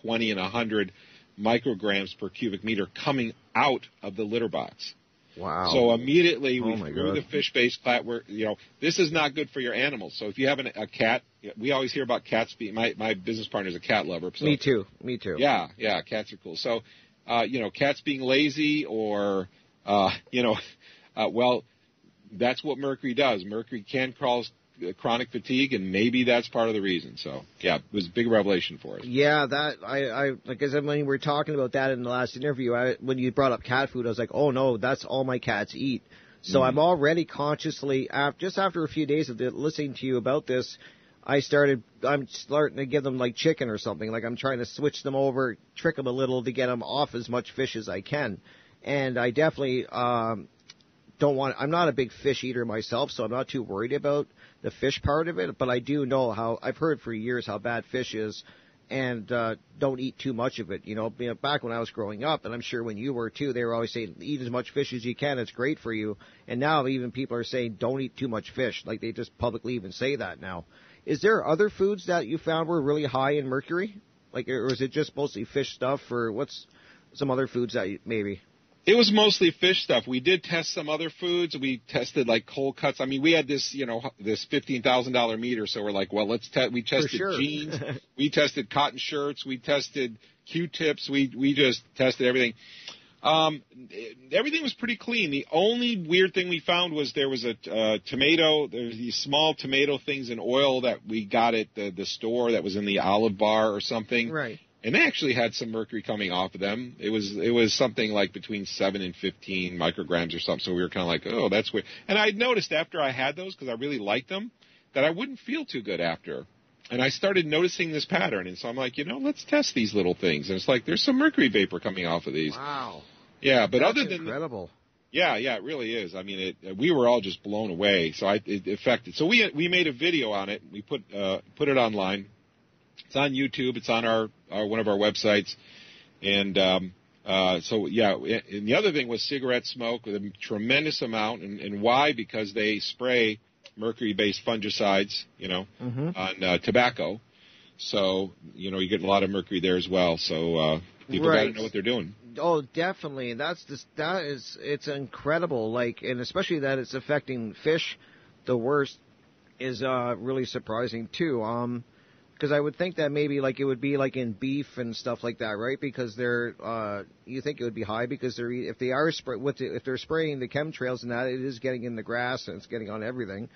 20 and 100 micrograms per cubic meter coming out of the litter box. Wow. So immediately we threw the fish-based flat work. You know, this is not good for your animals. So if you have a cat, we always hear about cats. My business partner is a cat lover. So, Me too. Yeah, cats are cool. So, you know, cats being lazy or, that's what mercury does. Mercury can cause chronic fatigue, and maybe that's part of the reason. So, yeah, it was a big revelation for us. Yeah, that I like I said, when we were talking about that in the last interview, when you brought up cat food, I was like, oh no, that's all my cats eat. So I'm already consciously, just after a few days of listening to you about this, I'm starting to give them like chicken or something. Like I'm trying to switch them over, trick them a little to get them off as much fish as I can. And I definitely I'm not a big fish eater myself, so I'm not too worried about the fish part of it, but I do know I've heard for years how bad fish is, and don't eat too much of it. You know, back when I was growing up, and I'm sure when you were too, they were always saying, eat as much fish as you can, it's great for you. And now even people are saying, don't eat too much fish. Like they just publicly even say that now. Is there other foods that you found were really high in mercury? Like, or is it just mostly fish stuff, or what's some other foods that maybe? It was mostly fish stuff. We did test some other foods. We tested like cold cuts. I mean, we had this, you know, this $15,000 meter, so we're like, well, let's test. We tested jeans. We tested cotton shirts. We tested Q-tips. We just tested everything. Everything was pretty clean. The only weird thing we found was there was a tomato. There's these small tomato things in oil that we got at the store that was in the olive bar or something. Right. And they actually had some mercury coming off of them. It was something like between 7 and 15 micrograms or something. So we were kind of like, oh, that's weird. And I noticed after I had those, because I really liked them, that I wouldn't feel too good after. And I started noticing this pattern. And so I'm like, you know, let's test these little things. And it's like there's some mercury vapor coming off of these. Wow. Yeah, but that's other than incredible. Yeah, it really is. I mean, we were all just blown away. So it affected. So we made a video on it. We put it online. It's on YouTube. It's on our one of our websites. And and the other thing was cigarette smoke with a tremendous amount. And why? Because they spray mercury-based fungicides, you know, on tobacco. So, you know, you get a lot of mercury there as well. So people got to know what they're doing. Oh, definitely. It's incredible. Like, and especially that it's affecting fish the worst. is really surprising too. Because I would think that maybe like it would be like in beef and stuff like that, right? Because they're you think it would be high because they're if they're spraying the chemtrails and that, it is getting in the grass and it's getting on everything.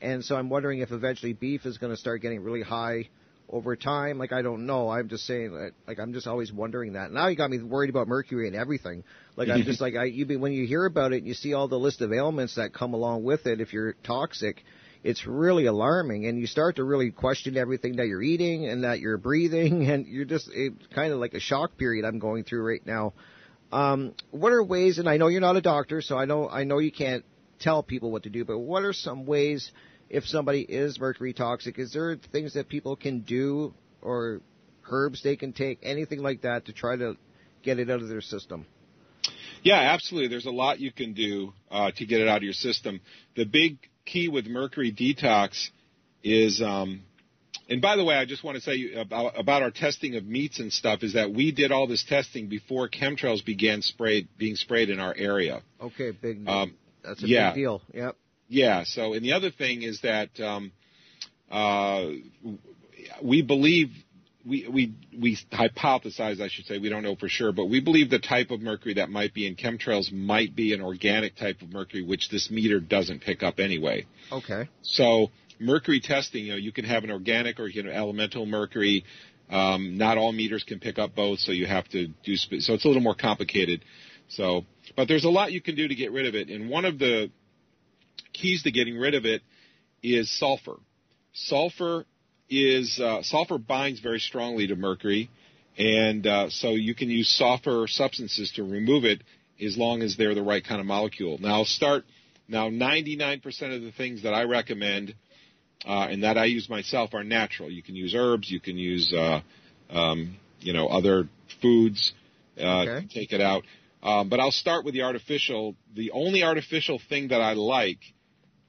And so I'm wondering if eventually beef is going to start getting really high over time. Like, I don't know. I'm just saying, like, I'm just always wondering that. Now you got me worried about mercury and everything. Like, I'm just like, when you hear about it and you see all the list of ailments that come along with it, if you're toxic, it's really alarming. And you start to really question everything that you're eating and that you're breathing. And you're just kind of like a shock period I'm going through right now. What are ways, and I know you're not a doctor, so I know you can't tell people what to do, but what are some ways, if somebody is mercury toxic, is there things that people can do or herbs they can take, anything like that, to try to get it out of their system? Yeah, absolutely. There's a lot you can do to get it out of your system. The big key with mercury detox is, and by the way, I just want to say about our testing of meats and stuff is that we did all this testing before chemtrails began being sprayed in our area. Okay, big deal. That's a big deal. Yep. Yeah. So, and the other thing is that we believe we hypothesize, I should say, we don't know for sure, but we believe the type of mercury that might be in chemtrails might be an organic type of mercury, which this meter doesn't pick up anyway. Okay. So, mercury testing, you can have an organic or elemental mercury. Not all meters can pick up both, so you have to do. So it's a little more complicated. So, but there's a lot you can do to get rid of it, and one of the keys to getting rid of it is sulfur. Sulfur binds very strongly to mercury, and so you can use sulfur substances to remove it as long as they're the right kind of molecule. Now 99% of the things that I recommend and that I use myself are natural. You can use herbs, you can use other foods to take it out. But I'll start with the artificial. The only artificial thing that I like,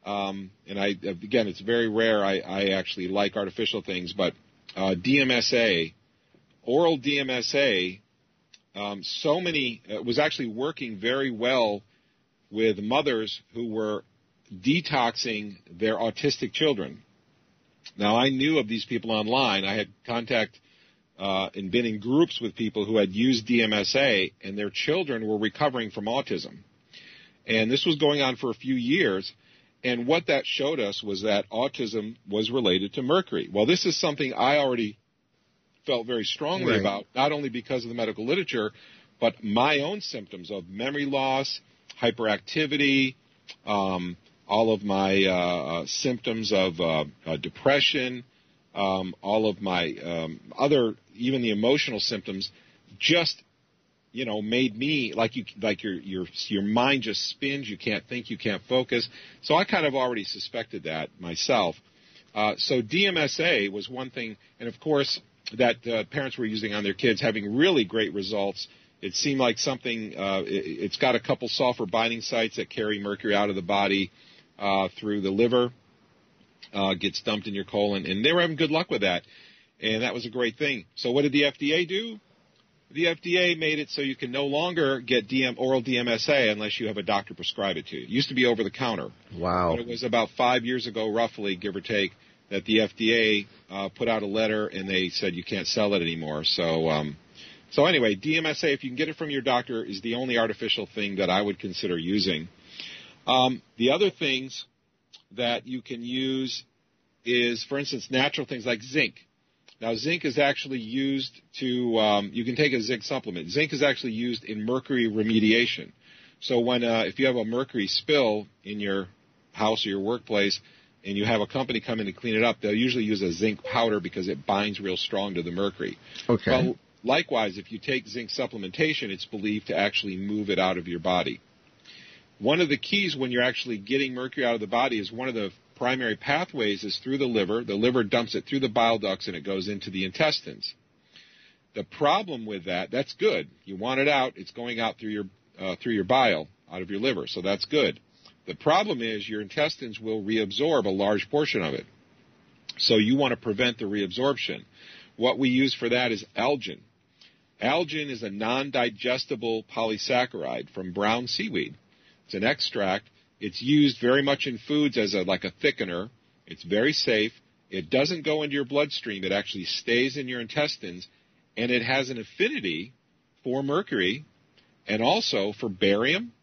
and it's very rare I actually like artificial things, but DMSA, oral DMSA, was actually working very well with mothers who were detoxing their autistic children. Now, I knew of these people online. I had contact and been in groups with people who had used DMSA, and their children were recovering from autism. And this was going on for a few years, and what that showed us was that autism was related to mercury. Well, this is something I already felt very strongly about, not only because of the medical literature, but my own symptoms of memory loss, hyperactivity, all of my symptoms of depression, all of my even the emotional symptoms, just made me your mind just spins. You can't think, you can't focus. So I kind of already suspected that myself. So DMSA was one thing, and of course that parents were using on their kids, having really great results. It seemed like something. It's got a couple sulfur binding sites that carry mercury out of the body through the liver. Gets dumped in your colon, and they were having good luck with that, and that was a great thing. So what did the FDA do? The FDA made it so you can no longer get oral DMSA unless you have a doctor prescribe it to you. It used to be over the counter. Wow. But it was about 5 years ago, roughly, give or take, that the FDA put out a letter, and they said you can't sell it anymore. So anyway, DMSA, if you can get it from your doctor, is the only artificial thing that I would consider using. The other things that you can use is, for instance, natural things like zinc. Now, zinc is actually used to, you can take a zinc supplement. Zinc is actually used in mercury remediation. So when if you have a mercury spill in your house or your workplace and you have a company come in to clean it up, they'll usually use a zinc powder because it binds real strong to the mercury. Okay. Well, likewise, if you take zinc supplementation, it's believed to actually move it out of your body. One of the keys when you're actually getting mercury out of the body is one of the primary pathways is through the liver. The liver dumps it through the bile ducts, and it goes into the intestines. The problem with that, that's good. You want it out. It's going out through your bile, out of your liver, so that's good. The problem is your intestines will reabsorb a large portion of it, so you want to prevent the reabsorption. What we use for that is algin. Algin is a non-digestible polysaccharide from brown seaweed. It's an extract. It's used very much in foods as a thickener. It's very safe. It doesn't go into your bloodstream. It actually stays in your intestines, and it has an affinity for mercury and also for barium,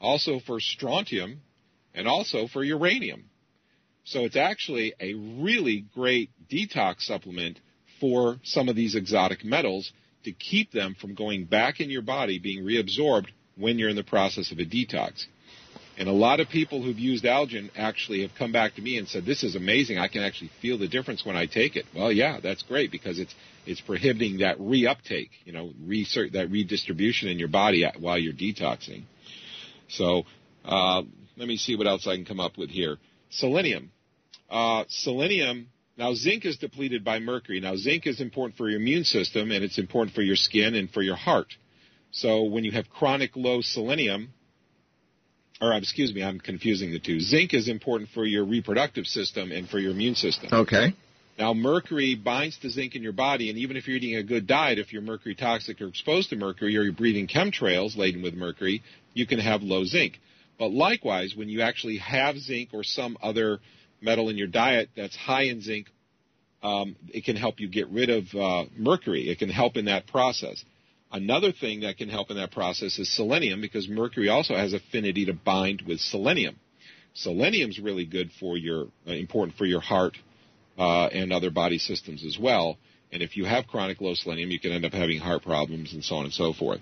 also for strontium, and also for uranium. So it's actually a really great detox supplement for some of these exotic metals to keep them from going back in your body, being reabsorbed when you're in the process of a detox. And a lot of people who've used algin actually have come back to me and said, this is amazing. I can actually feel the difference when I take it. Well, yeah, that's great because it's prohibiting that reuptake, you know, that redistribution in your body while you're detoxing. So let me see what else I can come up with here. Selenium. Now, zinc is depleted by mercury. Now, zinc is important for your immune system, and it's important for your skin and for your heart. So when you have chronic low selenium, or excuse me, I'm confusing the two. Zinc is important for your reproductive system and for your immune system. Okay. Now, mercury binds to zinc in your body, and even if you're eating a good diet, if you're mercury toxic or exposed to mercury or you're breathing chemtrails laden with mercury, you can have low zinc. But likewise, when you actually have zinc or some other metal in your diet that's high in zinc, it can help you get rid of mercury. It can help in that process. Another thing that can help in that process is selenium, because mercury also has affinity to bind with selenium. Selenium is really good for your, important for your heart and other body systems as well. And if you have chronic low selenium, you can end up having heart problems and so on and so forth.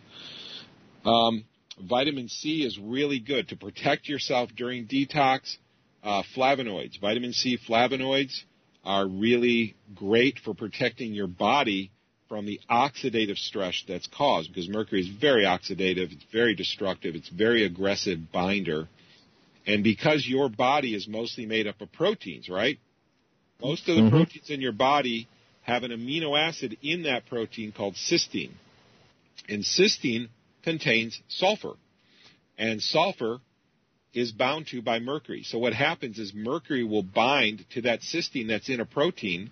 Vitamin C is really good to protect yourself during detox. Flavonoids, vitamin C flavonoids are really great for protecting your body from the oxidative stress that's caused, because mercury is very oxidative, it's very destructive, it's very aggressive binder. And because your body is mostly made up of proteins, right? Most of the proteins in your body have an amino acid in that protein called cysteine. And cysteine contains sulfur. And sulfur is bound to by mercury. So what happens is mercury will bind to that cysteine that's in a protein.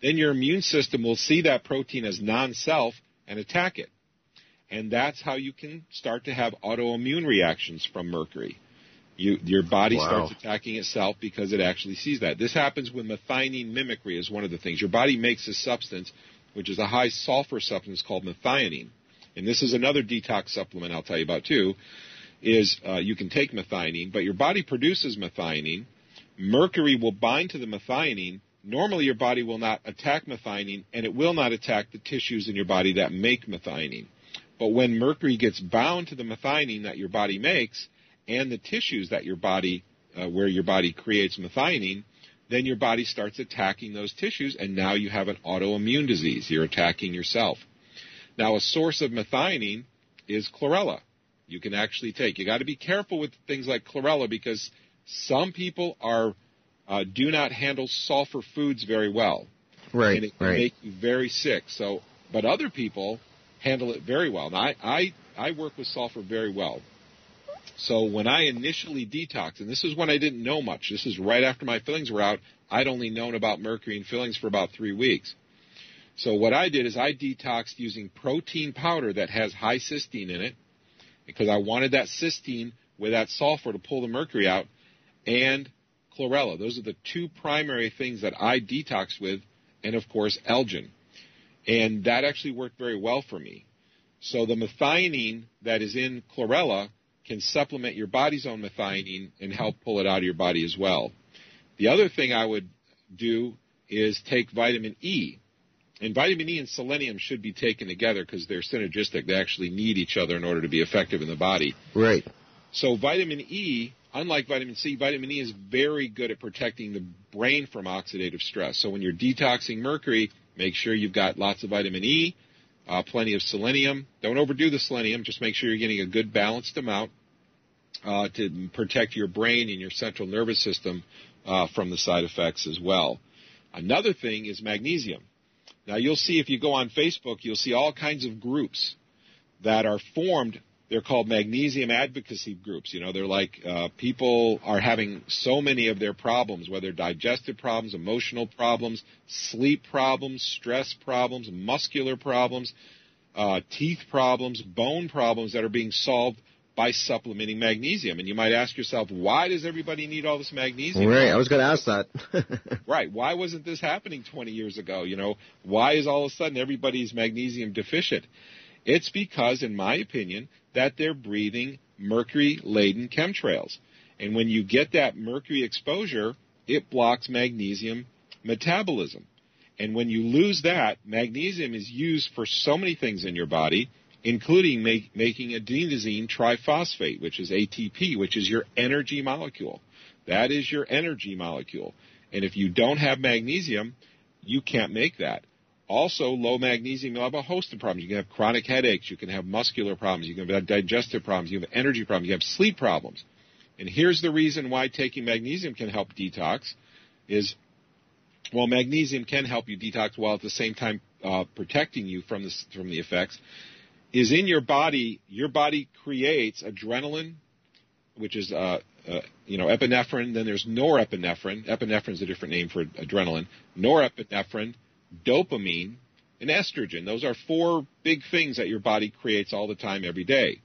Then your immune system will see that protein as non-self and attack it. And that's how you can start to have autoimmune reactions from mercury. Your body starts attacking itself because it actually sees that. This happens with methionine mimicry is one of the things. Your body makes a substance, which is a high sulfur substance called methionine. And this is another detox supplement I'll tell you about too. Is you can take methionine, but your body produces methionine. Mercury will bind to the methionine. Normally, your body will not attack methionine, and it will not attack the tissues in your body that make methionine. But when mercury gets bound to the methionine that your body makes and the tissues that your body, where your body creates methionine, then your body starts attacking those tissues, and now you have an autoimmune disease. You're attacking yourself. Now, a source of methionine is chlorella. You can actually take. You got to be careful with things like chlorella because some people are do not handle sulfur foods very well. Right, and it can make you very sick. So, but other people handle it very well. Now, I work with sulfur very well. So when I initially detoxed, and this is when I didn't know much. This is right after my fillings were out. I'd only known about mercury and fillings for about 3 weeks. So what I did is I detoxed using protein powder that has high cysteine in it, because I wanted that cysteine with that sulfur to pull the mercury out, and chlorella. Those are the two primary things that I detoxed with, and, of course, algin. And that actually worked very well for me. So the methionine that is in chlorella can supplement your body's own methionine and help pull it out of your body as well. The other thing I would do is take vitamin E. And vitamin E and selenium should be taken together because they're synergistic. They actually need each other in order to be effective in the body. Right. So vitamin E, unlike vitamin C, vitamin E is very good at protecting the brain from oxidative stress. So when you're detoxing mercury, make sure you've got lots of vitamin E, plenty of selenium. Don't overdo the selenium. Just make sure you're getting a good balanced amount to protect your brain and your central nervous system from the side effects as well. Another thing is magnesium. Now, you'll see if you go on Facebook, you'll see all kinds of groups that are formed. They're called magnesium advocacy groups. You know, they're like people are having so many of their problems, whether digestive problems, emotional problems, sleep problems, stress problems, muscular problems, teeth problems, bone problems that are being solved by supplementing magnesium. And you might ask yourself, why does everybody need all this magnesium? Right, I was going to ask that. Right, why wasn't this happening 20 years ago? You know, why is all of a sudden everybody's magnesium deficient? It's because, in my opinion, that they're breathing mercury-laden chemtrails. And when you get that mercury exposure, it blocks magnesium metabolism. And when you lose that, magnesium is used for so many things in your body, including making adenosine triphosphate, which is ATP, which is your energy molecule. That is your energy molecule. And if you don't have magnesium, you can't make that. Also, low magnesium, you'll have a host of problems. You can have chronic headaches. You can have muscular problems. You can have digestive problems. You have energy problems. You have sleep problems. And here's the reason why taking magnesium can help detox is, well, magnesium can help you detox while at the same time protecting you from the effects. Is in your body creates adrenaline, which is, epinephrine. Then there's norepinephrine. Epinephrine is a different name for adrenaline. Norepinephrine, dopamine, and estrogen. Those are four big things that your body creates all the time every day.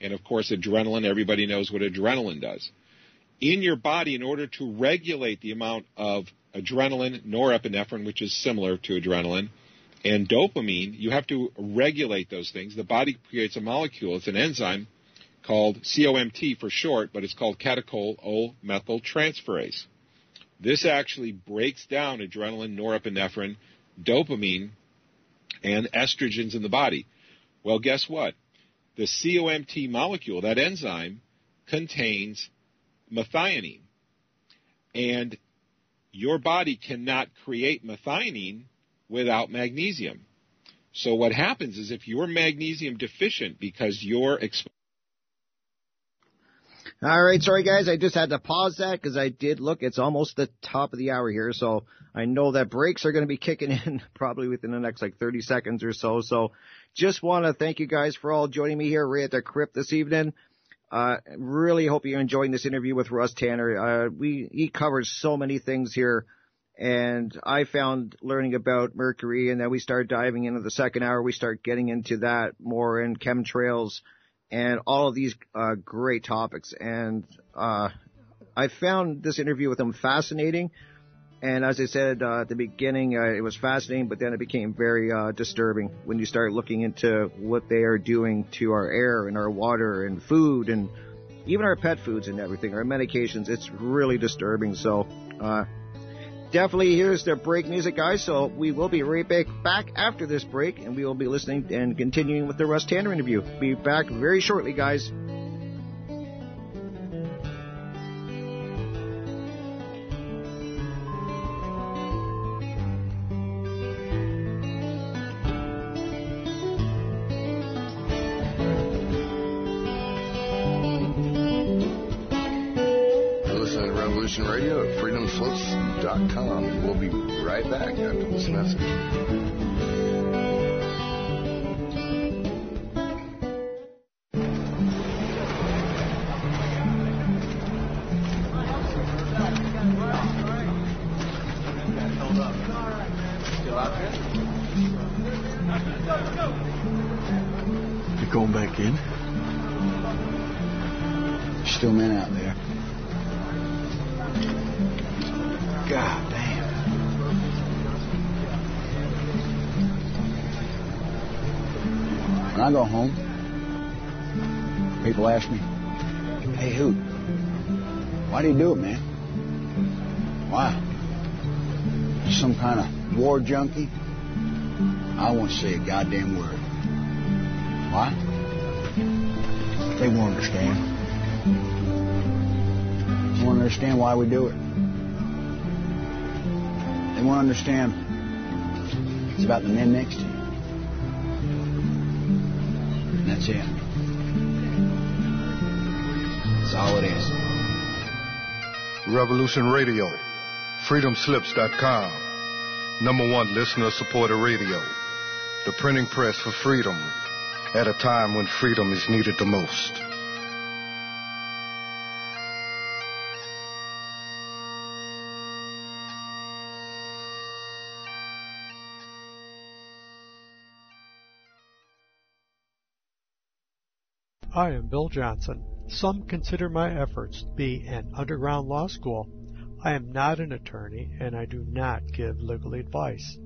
And, of course, adrenaline, everybody knows what adrenaline does. In your body, in order to regulate the amount of adrenaline, norepinephrine, which is similar to adrenaline, and dopamine, you have to regulate those things. The body creates a molecule. It's an enzyme called COMT for short, but it's called catechol O-methyltransferase. This actually breaks down adrenaline, norepinephrine, dopamine, and estrogens in the body. Well, guess what? The COMT molecule, that enzyme, contains methionine. And your body cannot create methionine without magnesium. So what happens is if you're magnesium deficient because you're exposed. All right, sorry guys, I just had to pause that because I did look. It's almost the top of the hour here, so I know that breaks are going to be kicking in probably within the next like 30 seconds or so. So just want to thank you guys for all joining me here right at the Crypt this evening. Really hope you're enjoying this interview with Russ Tanner. He covers so many things here. And I found learning about mercury, and then we start diving into the second hour. We start getting into that more in chemtrails and all of these great topics. And I found this interview with him fascinating. And as I said at the beginning, it was fascinating, but then it became very disturbing when you start looking into what they are doing to our air and our water and food and even our pet foods and everything, our medications. It's really disturbing. So definitely, here's the break music, guys, so we will be right back after this break, and we will be listening and continuing with the Russ Tanner interview. Be back very shortly, guys. Freedomslips.com. We'll be right back after this message. You're going back in? There's still men out there. God damn. When I go home, people ask me, hey, Hoot, why do you do it, man? Why? Some kind of war junkie? I won't say a goddamn word. Why? They won't understand. They won't understand why we do it. You want to understand, it's about the men next to you. And that's it. That's all it is. Revolution Radio, freedomslips.com. #1 listener-supported radio. The printing press for freedom at a time when freedom is needed the most. I am Bill Johnson. Some consider my efforts to be an underground law school. I am not an attorney, and I do not give legal advice.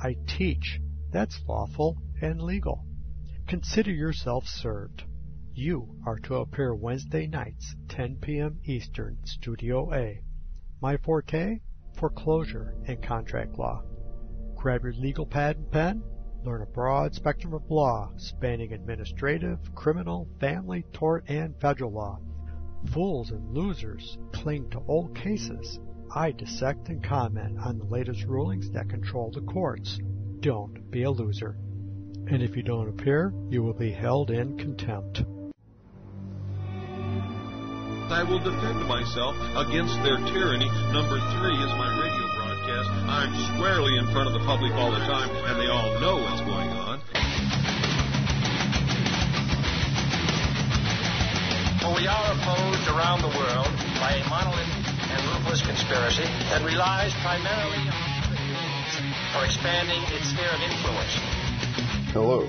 I teach. That's lawful and legal. Consider yourself served. You are to appear Wednesday nights, 10 p.m. Eastern, Studio A. My forte? Foreclosure and contract law. Grab your legal pad and pen. Learn a broad spectrum of law, spanning administrative, criminal, family, tort, and federal law. Fools and losers cling to old cases. I dissect and comment on the latest rulings that control the courts. Don't be a loser. And if you don't appear, you will be held in contempt. I will defend myself against their tyranny. Number 3 is my radio broadcast. I'm squarely in front of the public all the time, and they all know what's going on. Well, we are opposed around the world by a monolithic and ruthless conspiracy that relies primarily on expanding its sphere of influence. Hello,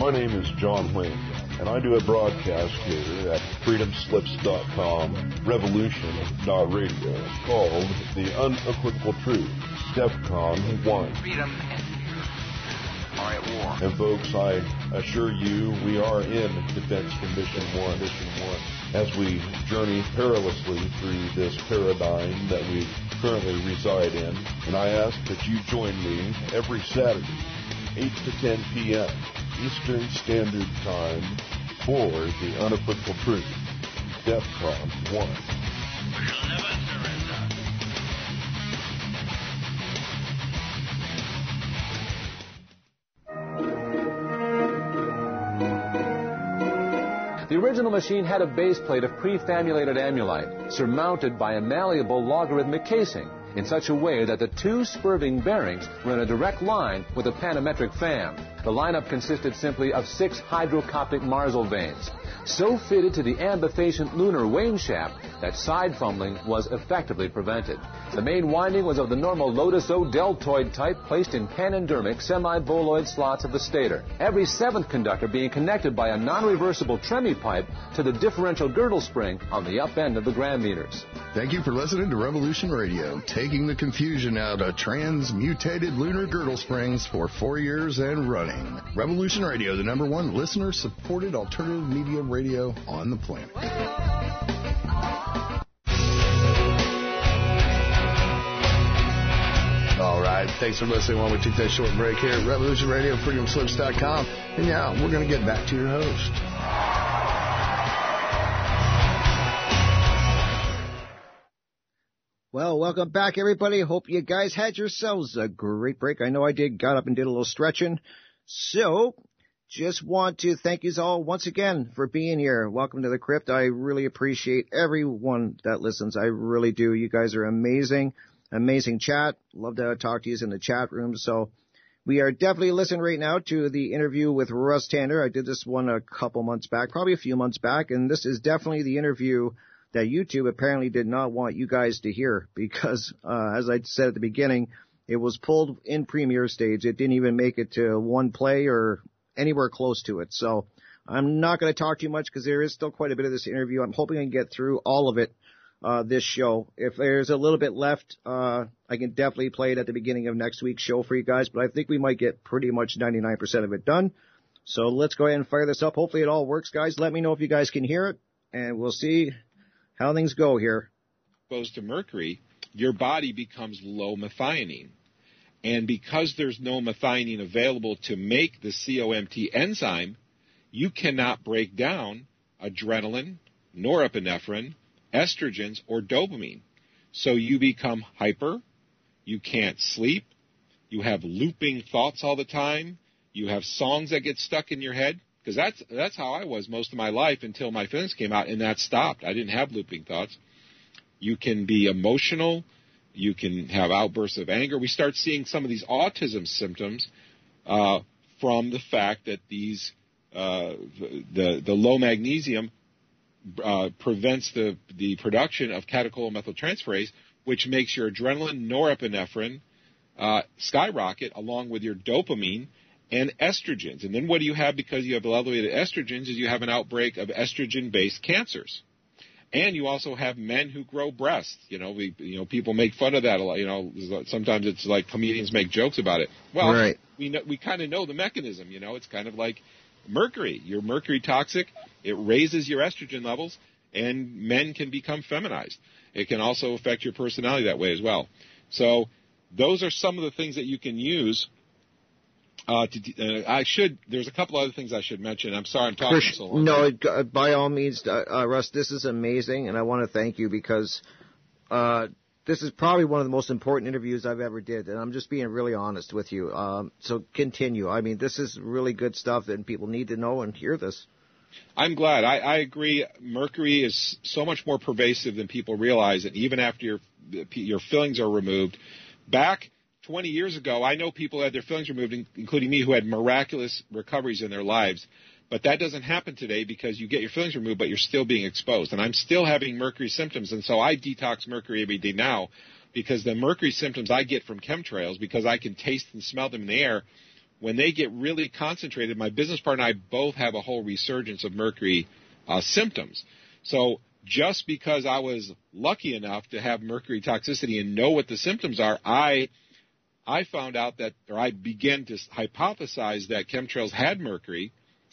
my name is John Wayne, and I do a broadcast here at Freedomslips.com, Revolution.radio, called The Unequivocal Truth, STEPCON 1. Freedom and fear are at war. And folks, I assure you, we are in Defense Condition 1, as we journey perilously through this paradigm that we currently reside in. And I ask that you join me every Saturday, 8 to 10 p.m. Eastern Standard Time for The Unequivocal Truth, DEFCON 1. We'll never surrender. The original machine had a base plate of prefamulated amulite surmounted by a malleable logarithmic casing, in such a way that the two swerving bearings were in a direct line with a panometric fam. The lineup consisted simply of 6 hydrocopic marzal vanes, so fitted to the ambifacient lunar wane shaft that side fumbling was effectively prevented. The main winding was of the normal Lotus O deltoid type, placed in panendermic semi-boloid slots of the stator, every 7th conductor being connected by a non-reversible tremie pipe to the differential girdle spring on the up end of the grammeters. Thank you for listening to Revolution Radio, taking the confusion out of transmutated lunar girdle springs for 4 years and running. Revolution Radio, the #1 listener-supported alternative media radio on the planet. All right, thanks for listening while we take that short break here at Revolution Radio, freedomslips.com. And now we're going to get back to your host. Well, welcome back, everybody. Hope you guys had yourselves a great break. I know I did. Got up and did a little stretching. So, just want to thank you all once again for being here. Welcome to the Crypt. I really appreciate everyone that listens. I really do. You guys are amazing. Amazing chat. Love to talk to you in the chat room. So, we are definitely listening right now to the interview with Russ Tanner. I did this one a couple months back, probably a few months back, and this is definitely the interview that YouTube apparently did not want you guys to hear because, as I said at the beginning, it was pulled in premiere stage. It didn't even make it to one play or anywhere close to it. So I'm not going to talk too much because there is still quite a bit of this interview. I'm hoping I can get through all of it this show. If there's a little bit left, I can definitely play it at the beginning of next week's show for you guys. But I think we might get pretty much 99% of it done. So let's go ahead and fire this up. Hopefully it all works, guys. Let me know if you guys can hear it, and we'll see how things go here. Goes to mercury, your body becomes low methionine. And because there's no methionine available to make the COMT enzyme, you cannot break down adrenaline, norepinephrine, estrogens, or dopamine. So you become hyper, you can't sleep, you have looping thoughts all the time, you have songs that get stuck in your head. Because that's how I was most of my life until my feelings came out, and that stopped. I didn't have looping thoughts. You can be emotional. You can have outbursts of anger. We start seeing some of these autism symptoms from the fact that these the low magnesium prevents the production of catechol O-methyltransferase, which makes your adrenaline, norepinephrine skyrocket along with your dopamine. and estrogens. And then what do you have because you have elevated estrogens is you have an outbreak of estrogen-based cancers. And you also have men who grow breasts. People make fun of that a lot. Sometimes it's like comedians make jokes about it. Well, right. We kind of know the mechanism. It's kind of like mercury. You're mercury toxic. It raises your estrogen levels, and men can become feminized. It can also affect your personality that way as well. So those are some of the things that you can use. There's a couple other things I should mention. I'm sorry I'm talking so long. No, by all means, Russ, this is amazing, and I want to thank you because this is probably one of the most important interviews I've ever did, and I'm just being really honest with you. So continue. I mean, this is really good stuff, and people need to know and hear this. I'm glad. I agree. Mercury is so much more pervasive than people realize, and even after your fillings are removed, back 20 years ago, I know people had their fillings removed, including me, who had miraculous recoveries in their lives. But that doesn't happen today because you get your fillings removed, but you're still being exposed. And I'm still having mercury symptoms. And so I detox mercury every day now because the mercury symptoms I get from chemtrails, because I can taste and smell them in the air, when they get really concentrated, my business partner and I both have a whole resurgence of mercury symptoms. So just because I was lucky enough to have mercury toxicity and know what the symptoms are, I found out that, or I began to hypothesize that chemtrails had mercury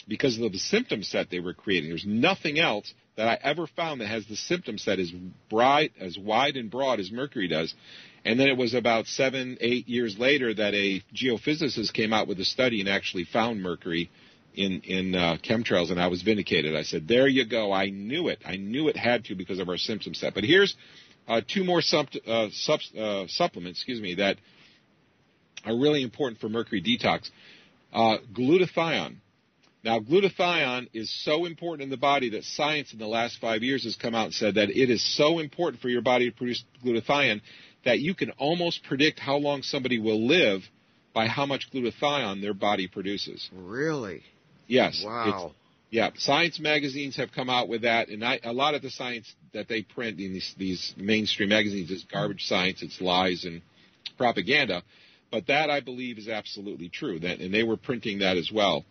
because of the symptom set they were creating. There's nothing else that I ever found that has the symptom set as bright, as wide and broad as mercury does. And then it was about 7-8 years later that a geophysicist came out with a study and actually found mercury in chemtrails, and I was vindicated. I said, there you go. I knew it. I knew it had to because of our symptom set. But here's two more supplements, that are really important for mercury detox. Glutathione. Now, glutathione is so important in the body that science in the last 5 years has come out and said that it is so important for your body to produce glutathione that you can almost predict how long somebody will live by how much glutathione their body produces. Really? Yes. Wow. Science magazines have come out with that, and a lot of the science that they print in these mainstream magazines is garbage science. It's lies and propaganda. But that, I believe, is absolutely true, and they were printing that as well.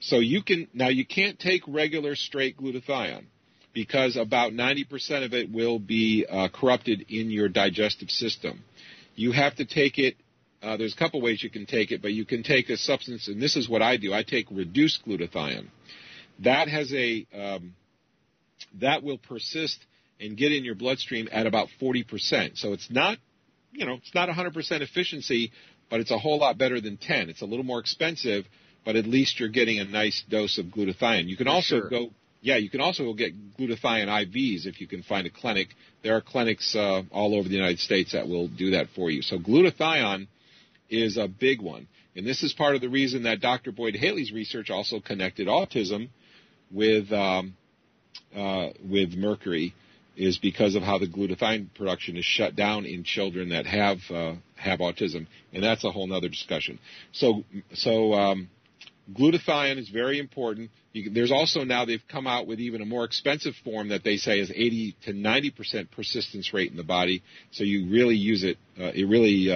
So you can't take regular straight glutathione because about 90% of it will be corrupted in your digestive system. You have to take it. There's a couple ways you can take it, but you can take a substance, and this is what I do. I take reduced glutathione. That has that will persist and get in your bloodstream at about 40%. So it's not, it's not 100% efficiency, but it's a whole lot better than 10. It's a little more expensive, but at least you're getting a nice dose of glutathione. You can also go get glutathione IVs if you can find a clinic. There are clinics all over the United States that will do that for you. So glutathione is a big one. And this is part of the reason that Dr. Boyd Haley's research also connected autism with mercury, is because of how the glutathione production is shut down in children that have autism, and that's a whole other discussion. So glutathione is very important. There's also now they've come out with even a more expensive form that they say is 80 to 90% persistence rate in the body, so you really use it. It really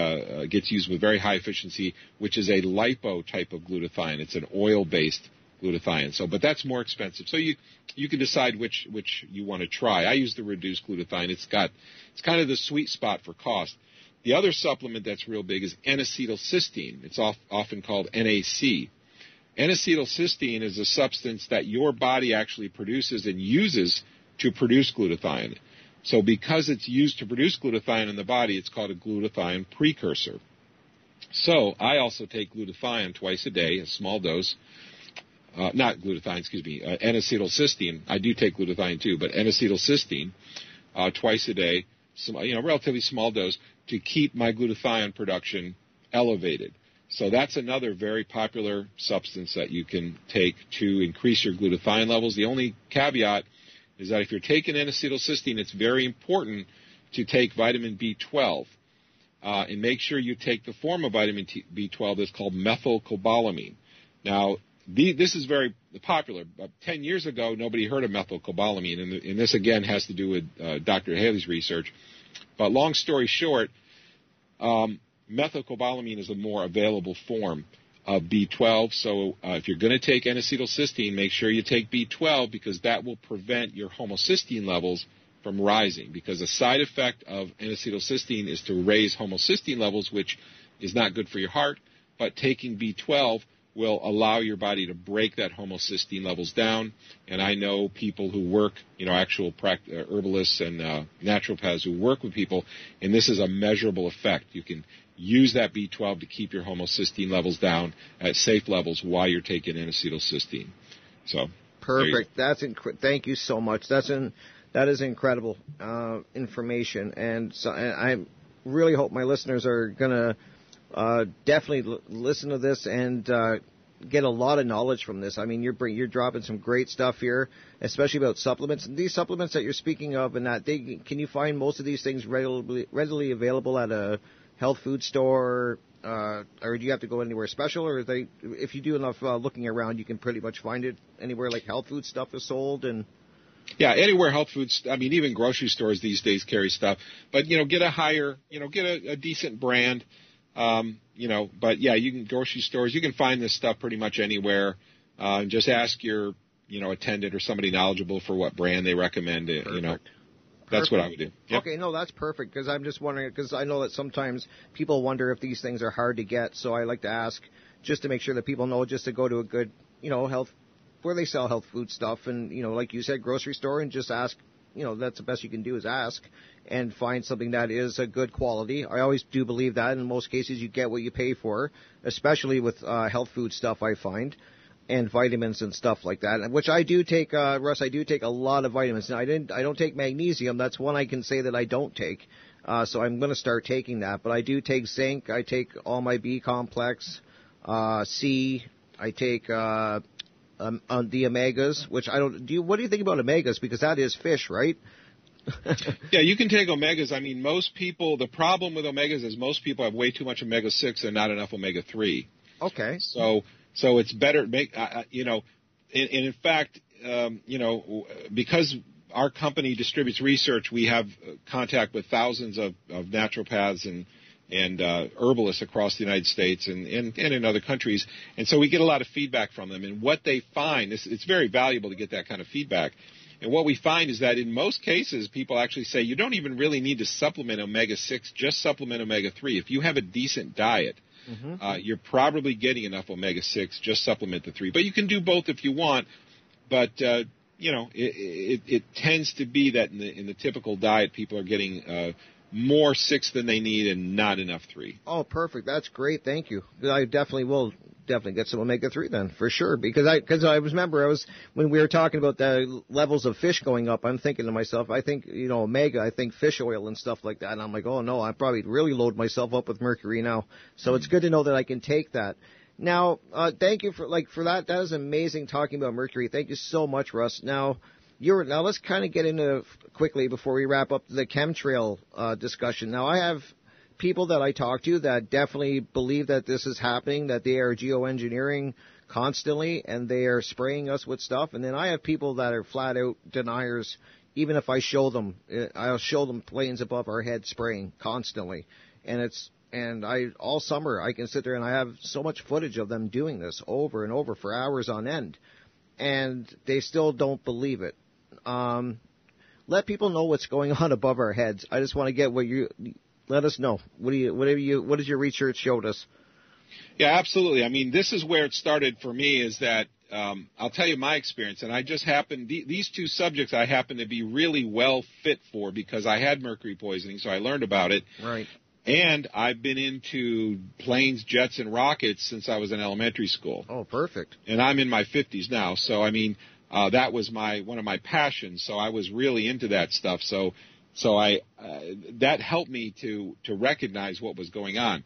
gets used with very high efficiency, which is a lipo type of glutathione. It's an oil-based glutathione. But that's more expensive. So you can decide which you want to try. I use the reduced glutathione. It's kind of the sweet spot for cost. The other supplement that's real big is N-acetylcysteine. It's often called NAC. N-acetylcysteine is a substance that your body actually produces and uses to produce glutathione. So because it's used to produce glutathione in the body, it's called a glutathione precursor. So I also take glutathione twice a day, a small dose. N-acetylcysteine. I do take glutathione too, but N-acetylcysteine twice a day, relatively small dose, to keep my glutathione production elevated. So that's another very popular substance that you can take to increase your glutathione levels. The only caveat is that if you're taking N-acetylcysteine, it's very important to take vitamin B12. And make sure you take the form of vitamin B12 that's called methylcobalamin. Now, this is very popular. 10 years ago, nobody heard of methylcobalamin, and this, again, has to do with Dr. Haley's research. But long story short, methylcobalamin is a more available form of B12. So if you're going to take N-acetylcysteine, make sure you take B12, because that will prevent your homocysteine levels from rising, because a side effect of N-acetylcysteine is to raise homocysteine levels, which is not good for your heart, but taking B12 will allow your body to break that homocysteine levels down. And I know people who work, actual herbalists and naturopaths who work with people, and this is a measurable effect. You can use that B12 to keep your homocysteine levels down at safe levels while you're taking N-acetylcysteine. So perfect. That's thank you so much. That is incredible information, and so I really hope my listeners are going to definitely listen to this and get a lot of knowledge from this. I mean, you're dropping some great stuff here, especially about supplements. And these supplements that you're speaking of, and that they, can you find most of these things readily available at a health food store, or do you have to go anywhere special? Or if you do enough looking around, you can pretty much find it anywhere, like health food stuff is sold and. Yeah, anywhere health foods. I mean, even grocery stores these days carry stuff. But get a higher, get a decent brand. But yeah, you can grocery stores. You can find this stuff pretty much anywhere. Just ask your, attendant or somebody knowledgeable for what brand they recommend. Perfect. That's what I would do. Yep. Okay, no, that's perfect, because I'm just wondering, because I know that sometimes people wonder if these things are hard to get. So I like to ask just to make sure that people know just to go to a good, health. Where they sell health food stuff, and like you said, grocery store, and just ask. That's the best you can do, is ask and find something that is a good quality. I always do believe that in most cases you get what you pay for, especially with health food stuff, I find, and vitamins and stuff like that, which I do take. Russ, I do take a lot of vitamins. Now, I don't take magnesium. That's one I can say that I don't take. So I'm going to start taking that. But I do take zinc. I take all my B complex, C. I take. On the omegas, which I don't. What do you think about omegas? Because that is fish, right? Yeah, you can take omegas. I mean, most people. The problem with omegas is most people have way too much omega-6 and not enough omega-3. Okay. So it's better. In fact, because our company distributes research, we have contact with thousands of naturopaths and herbalists across the United States and in other countries. And so we get a lot of feedback from them. And what they find, it's very valuable to get that kind of feedback. And what we find is that in most cases, people actually say, you don't even really need to supplement omega-6, just supplement omega-3. If you have a decent diet, mm-hmm. You're probably getting enough omega-6, just supplement the 3. But you can do both if you want. But, it tends to be that in the typical diet, people are getting more 6 than they need and not enough 3. Oh, perfect. That's great. Thank you. I will definitely get some omega-3 then, for sure, because I remember when we were talking about the levels of fish going up, I'm thinking to myself, I think, omega, I think fish oil and stuff like that. And I'm like, oh, no, I probably really load myself up with mercury now. So it's good to know that I can take that. Now, thank you for that. That is amazing, talking about mercury. Thank you so much, Russ. Now let's kind of get into, quickly before we wrap up, the chemtrail discussion. Now, I have people that I talk to that definitely believe that this is happening, that they are geoengineering constantly, and they are spraying us with stuff. And then I have people that are flat-out deniers, even if I show them. I'll show them planes above our head spraying constantly. And all summer I can sit there and I have so much footage of them doing this over and over for hours on end, and they still don't believe it. Let people know what's going on above our heads. I just want to get what you let us know. What does your research showed us? Yeah, absolutely. I mean, this is where it started for me, is that I'll tell you my experience. And I just happened, these two subjects I happen to be really well fit for, because I had mercury poisoning, so I learned about it. Right. And I've been into planes, jets, and rockets since I was in elementary school. Oh, perfect. And I'm in my 50s now, so I mean. That was one of my passions, so I was really into that stuff. So I that helped me to recognize what was going on.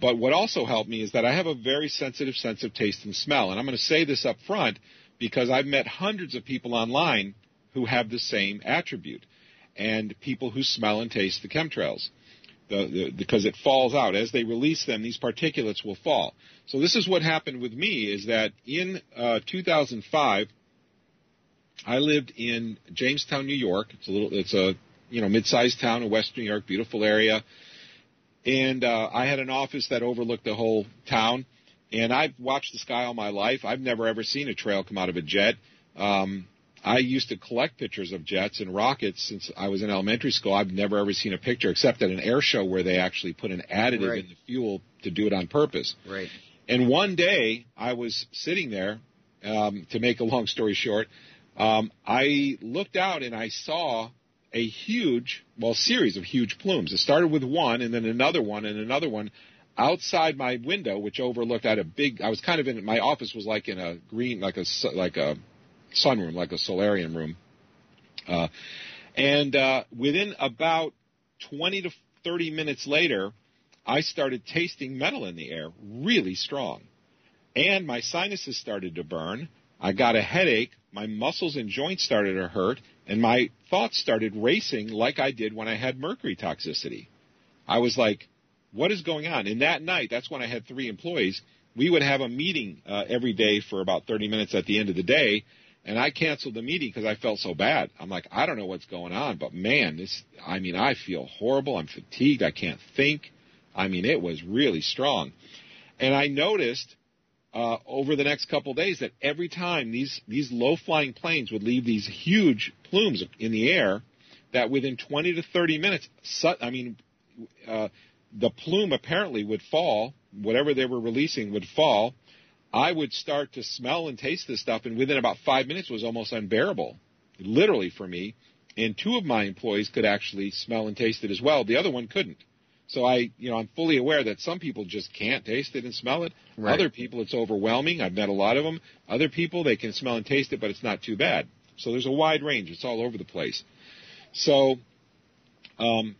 But what also helped me is that I have a very sensitive sense of taste and smell, and I'm going to say this up front because I've met hundreds of people online who have the same attribute, and people who smell and taste the chemtrails. Because it falls out. As they release them, these particulates will fall. So this is what happened with me, is that in 2005. I lived in Jamestown, New York. It's a mid-sized town in Western New York, beautiful area. And I had an office that overlooked the whole town. And I've watched the sky all my life. I've never, ever seen a trail come out of a jet. I used to collect pictures of jets and rockets since I was in elementary school. I've never, ever seen a picture except at an air show where they actually put an additive in the fuel to do it on purpose. Right. And one day I was sitting there, to make a long story short, I looked out and I saw a huge, well, series of huge plumes. It started with one and then another one and another one. Outside my window, which overlooked, I had a big, I was kind of in, my office was like in a green, like a sunroom, like a solarium room. And within about 20 to 30 minutes later, I started tasting metal in the air really strong. And my sinuses started to burn. I got a headache. My muscles and joints started to hurt. And my thoughts started racing like I did when I had mercury toxicity. I was like, what is going on? And that night, that's when I had three employees. We would have a meeting every day for about 30 minutes at the end of the day, and I canceled the meeting because I felt so bad. I'm like, I don't know what's going on, but, man, this, I mean, I feel horrible. I'm fatigued. I can't think. I mean, it was really strong. And I noticed over the next couple of days that every time these low-flying planes would leave these huge plumes in the air, that within 20 to 30 minutes, the plume apparently would fall, whatever they were releasing would fall. I would start to smell and taste this stuff, and within about 5 minutes it was almost unbearable, literally, for me. And two of my employees could actually smell and taste it as well. The other one couldn't. So I'm fully aware that some people just can't taste it and smell it. Right. Other people, it's overwhelming. I've met a lot of them. Other people, they can smell and taste it, but it's not too bad. So there's a wide range. It's all over the place. So...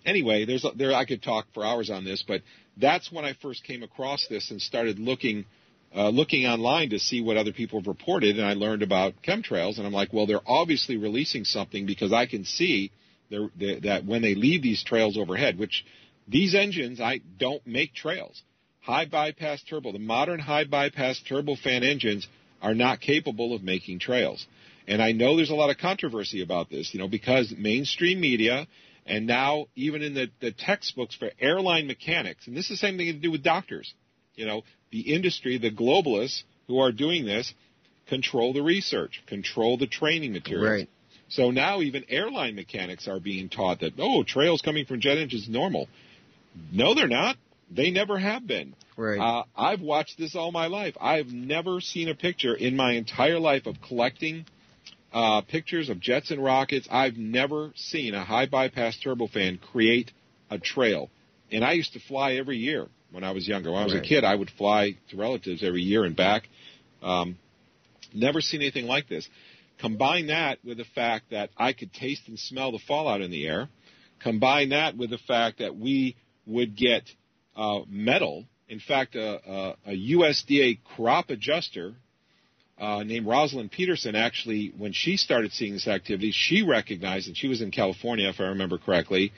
anyway, I could talk for hours on this, but that's when I first came across this and started looking online to see what other people have reported, and I learned about chemtrails, and I'm like, well, they're obviously releasing something because I can see that when they leave these trails overhead, which these engines, I don't make trails. High bypass turbo, the modern high bypass turbofan engines are not capable of making trails. And I know there's a lot of controversy about this, because mainstream media... And now, even in the textbooks for airline mechanics, and this is the same thing to do with doctors, the industry, the globalists who are doing this, control the research, control the training materials. Right. So now even airline mechanics are being taught that, trails coming from jet engines is normal. No, they're not. They never have been. Right. I've watched this all my life. I've never seen a picture in my entire life of collecting pictures of jets and rockets. I've never seen a high bypass turbofan create a trail. And I used to fly every year when I was younger. When I was a kid, I would fly to relatives every year and back. Never seen anything like this. Combine that with the fact that I could taste and smell the fallout in the air. Combine that with the fact that we would get metal. In fact, a USDA crop adjuster named Rosalind Peterson, actually, when she started seeing this activity, she recognized, and she was in California, if I remember correctly,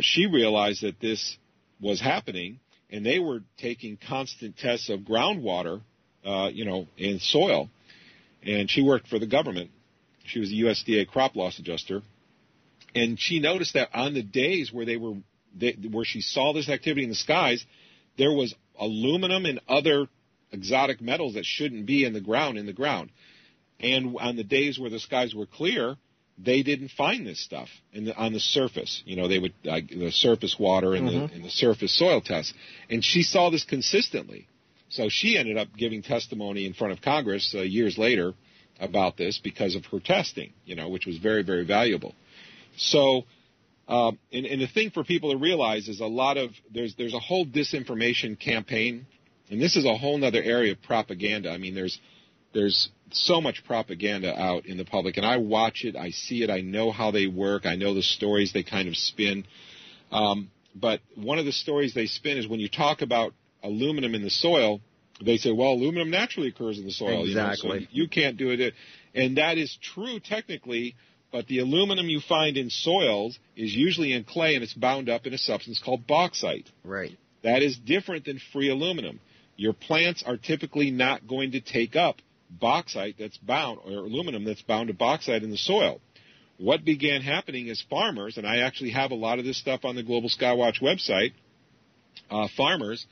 she realized that this was happening, and they were taking constant tests of groundwater, in soil. And she worked for the government. She was a USDA crop loss adjuster. And she noticed that on the days where where she saw this activity in the skies, there was aluminum and other exotic metals that shouldn't be in the ground. And on the days where the skies were clear, they didn't find this stuff on the surface. They would, the surface water and the surface soil tests. And she saw this consistently. So she ended up giving testimony in front of Congress years later about this because of her testing, which was very, very valuable. So... and the thing for people to realize is there's a whole disinformation campaign. And this is a whole other area of propaganda. I mean, there's so much propaganda out in the public, and I watch it, I see it, I know how they work, I know the stories they kind of spin. But one of the stories they spin is when you talk about aluminum in the soil, they say, well, aluminum naturally occurs in the soil. Exactly. So you can't do it. And that is true technically, but the aluminum you find in soils is usually in clay, and it's bound up in a substance called bauxite. Right. That is different than free aluminum. Your plants are typically not going to take up bauxite that's bound, or aluminum that's bound to bauxite in the soil. What began happening is farmers, and I actually have a lot of this stuff on the Global Skywatch website, farmers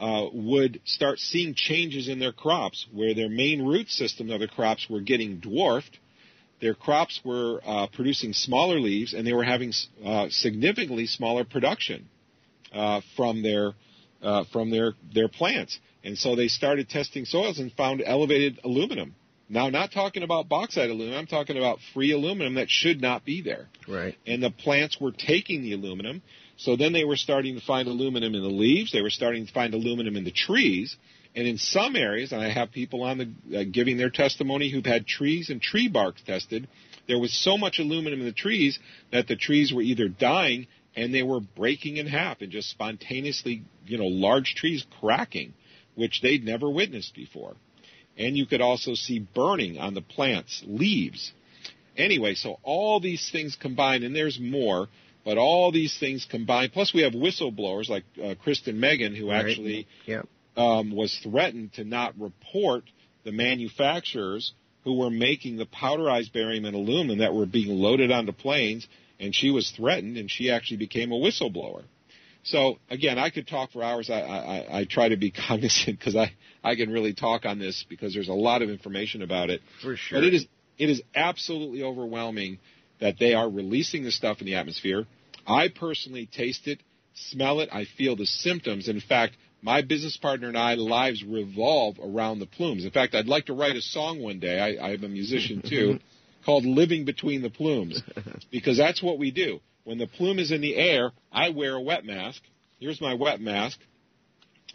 would start seeing changes in their crops, where their main root system of the crops were getting dwarfed. Their crops were producing smaller leaves, and they were having significantly smaller production from their plants. And so they started testing soils and found elevated aluminum. Now, not talking about bauxite aluminum. I'm talking about free aluminum that should not be there. Right. And the plants were taking the aluminum. So then they were starting to find aluminum in the leaves. They were starting to find aluminum in the trees. And in some areas, and I have people on the giving their testimony who've had trees and tree bark tested, there was so much aluminum in the trees that the trees were either dying and they were breaking in half and just spontaneously, you know, large trees cracking, which they'd never witnessed before. And you could also see burning on the plant's leaves. Anyway, so all these things combined, and there's more, but all these things combined. Plus, we have whistleblowers like Kristen Megan, who actually was threatened to not report the manufacturers who were making the powderized barium and aluminum that were being loaded onto planes, and she was threatened, and she actually became a whistleblower. So, again, I could talk for hours. I try to be cognizant because I can really talk on this because there's a lot of information about it. For sure. But it is absolutely overwhelming that they are releasing this stuff in the atmosphere. I personally taste it, smell it. I feel the symptoms. In fact, my business partner and I, lives revolve around the plumes. In fact, I'd like to write a song one day. I'm a musician, too, called Living Between the Plumes, because that's what we do. When the plume is in the air, I wear a wet mask. Here's my wet mask,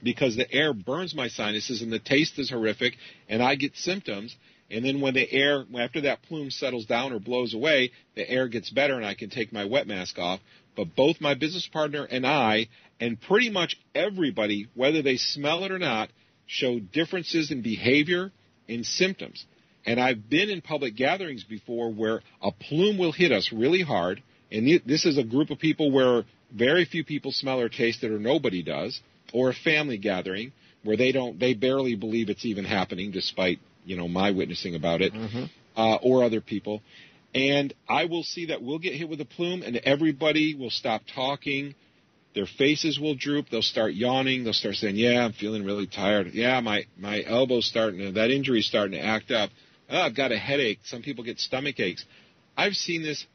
because the air burns my sinuses and the taste is horrific and I get symptoms. And then when the air, after that plume settles down or blows away, the air gets better and I can take my wet mask off. But both my business partner and I, and pretty much everybody, whether they smell it or not, show differences in behavior and symptoms. And I've been in public gatherings before where a plume will hit us really hard. And this is a group of people where very few people smell or taste it, or nobody does, or a family gathering where they barely believe it's even happening, despite, you know, my witnessing about it, or other people. And I will see that we'll get hit with a plume, and everybody will stop talking. Their faces will droop. They'll start yawning. They'll start saying, "Yeah, I'm feeling really tired. Yeah, my elbow's that injury's starting to act up. Oh, I've got a headache." Some people get stomach aches. I've seen this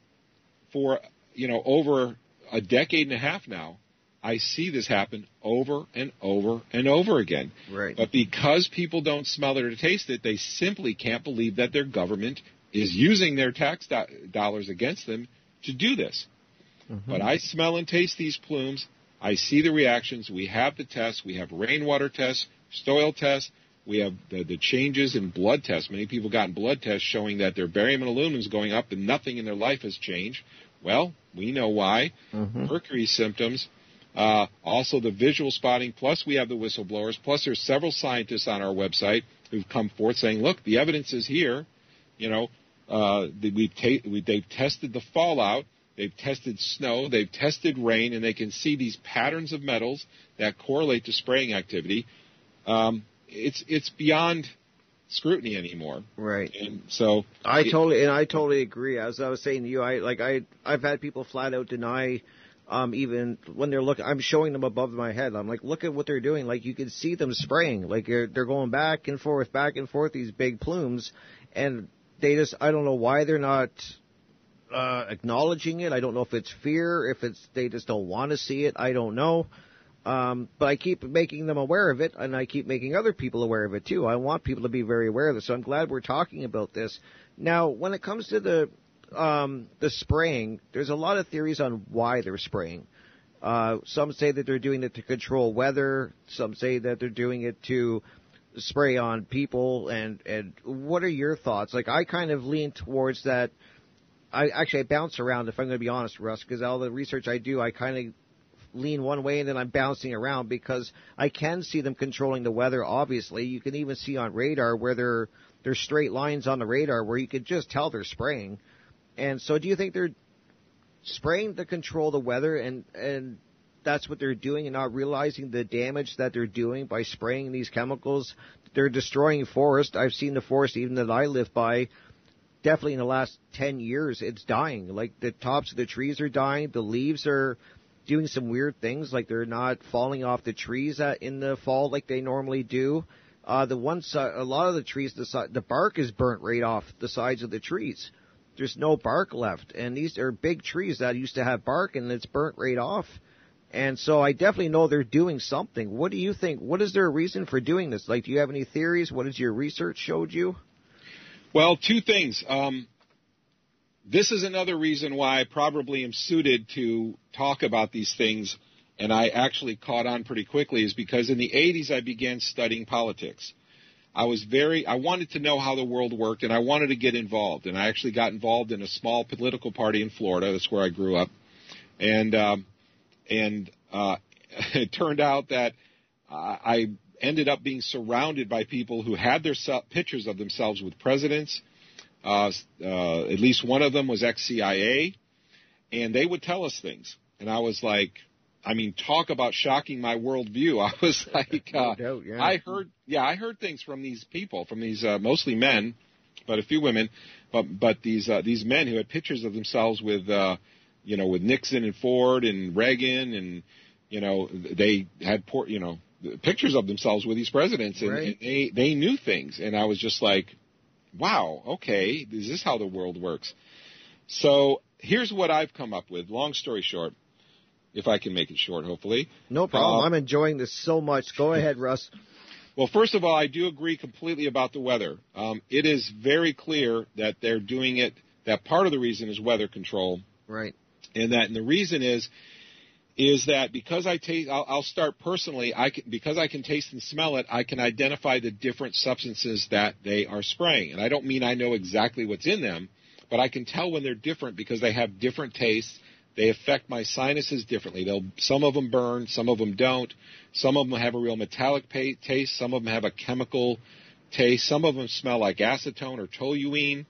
for, you know, over a decade and a half now. I see this happen over and over and over again. Right. But because people don't smell it or taste it, they simply can't believe that their government is using their tax dollars against them to do this. Mm-hmm. But I smell and taste these plumes. I see the reactions. We have the tests. We have rainwater tests, soil tests. We have the changes in blood tests. Many people gotten blood tests showing that their barium and aluminum is going up and nothing in their life has changed. Well, we know why. Mm-hmm. Mercury symptoms, also the visual spotting, plus we have the whistleblowers, plus there's several scientists on our website who've come forth saying, look, the evidence is here. You know, they've tested the fallout. They've tested snow. They've tested rain. And they can see these patterns of metals that correlate to spraying activity. It's beyond scrutiny anymore, right? And so I totally agree. As I was saying to you, I've had people flat out deny, even when they're looking. I'm showing them above my head. I'm like, look at what they're doing. Like, you can see them spraying. Like, they're going back and forth, these big plumes, and they just, I don't know why they're not acknowledging it. I don't know if it's fear, if it's they just don't want to see it. I don't know. But I keep making them aware of it, and I keep making other people aware of it, too. I want people to be very aware of this, so I'm glad we're talking about this. Now, when it comes to the spraying, there's a lot of theories on why they're spraying. Some say that they're doing it to control weather. Some say that they're doing it to spray on people. And what are your thoughts? Like, I kind of lean towards that. I bounce around, if I'm going to be honest, Russ, because all the research I do, I kind of lean one way and then I'm bouncing around, because I can see them controlling the weather. Obviously, you can even see on radar where there's straight lines on the radar where you could just tell they're spraying. And so, do you think they're spraying to control the weather, and that's what they're doing, and not realizing the damage that they're doing by spraying these chemicals? They're destroying forest. I've seen the forest even that I live by. Definitely in the last 10 years, it's dying. Like, the tops of the trees are dying, the leaves are doing some weird things, like they're not falling off the trees in the fall like they normally do. A lot of the trees, the bark is burnt right off the sides of the trees. There's no bark left, and these are big trees that used to have bark, and it's burnt right off. And so I definitely know they're doing something. What do you think? What is their reason for doing this? Like, do you have any theories? What has your research showed you? Well, two things. This is another reason why I probably am suited to talk about these things, and I actually caught on pretty quickly, is because in the 80s I began studying politics. I wanted to know how the world worked, and I wanted to get involved. And I actually got involved in a small political party in Florida. That's where I grew up. And it turned out that I ended up being surrounded by people who had their pictures of themselves with presidents. At least one of them was ex-CIA, and they would tell us things. And I was like, I mean, talk about shocking my worldview. I was like, I heard things from these people, from these mostly men, but a few women, but these men who had pictures of themselves with, with Nixon and Ford and Reagan, and they had pictures of themselves with these presidents, and, right. And they knew things, and I was just like, wow, okay, is this how the world works? So here's what I've come up with. Long story short. If I can make it short, hopefully. No problem. I'm enjoying this so much. Go ahead, Russ. Well, first of all, I do agree completely about the weather. It is very clear that they're doing it. That part of the reason is weather control. Right. And the reason is that because I'll start personally, because I can taste and smell it, I can identify the different substances that they are spraying. And I don't mean I know exactly what's in them, but I can tell when they're different because they have different tastes. They affect my sinuses differently. Some of them burn, some of them don't. Some of them have a real metallic taste. Some of them have a chemical taste. Some of them smell like acetone or toluene.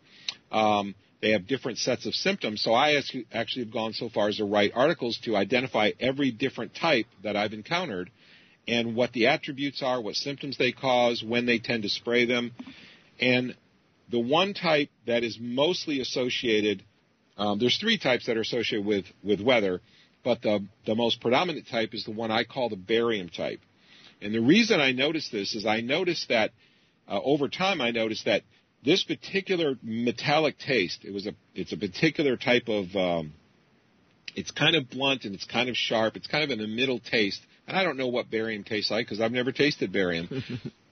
They have different sets of symptoms. So I actually have gone so far as to write articles to identify every different type that I've encountered and what the attributes are, what symptoms they cause, when they tend to spray them. And the one type that is mostly associated there's three types that are associated with weather, but the most predominant type is the one I call the barium type. And the reason I noticed this is I noticed that over time I noticed that this particular metallic taste, it's a particular type of it's kind of blunt and it's kind of sharp. It's kind of in the middle taste. And I don't know what barium tastes like because I've never tasted barium.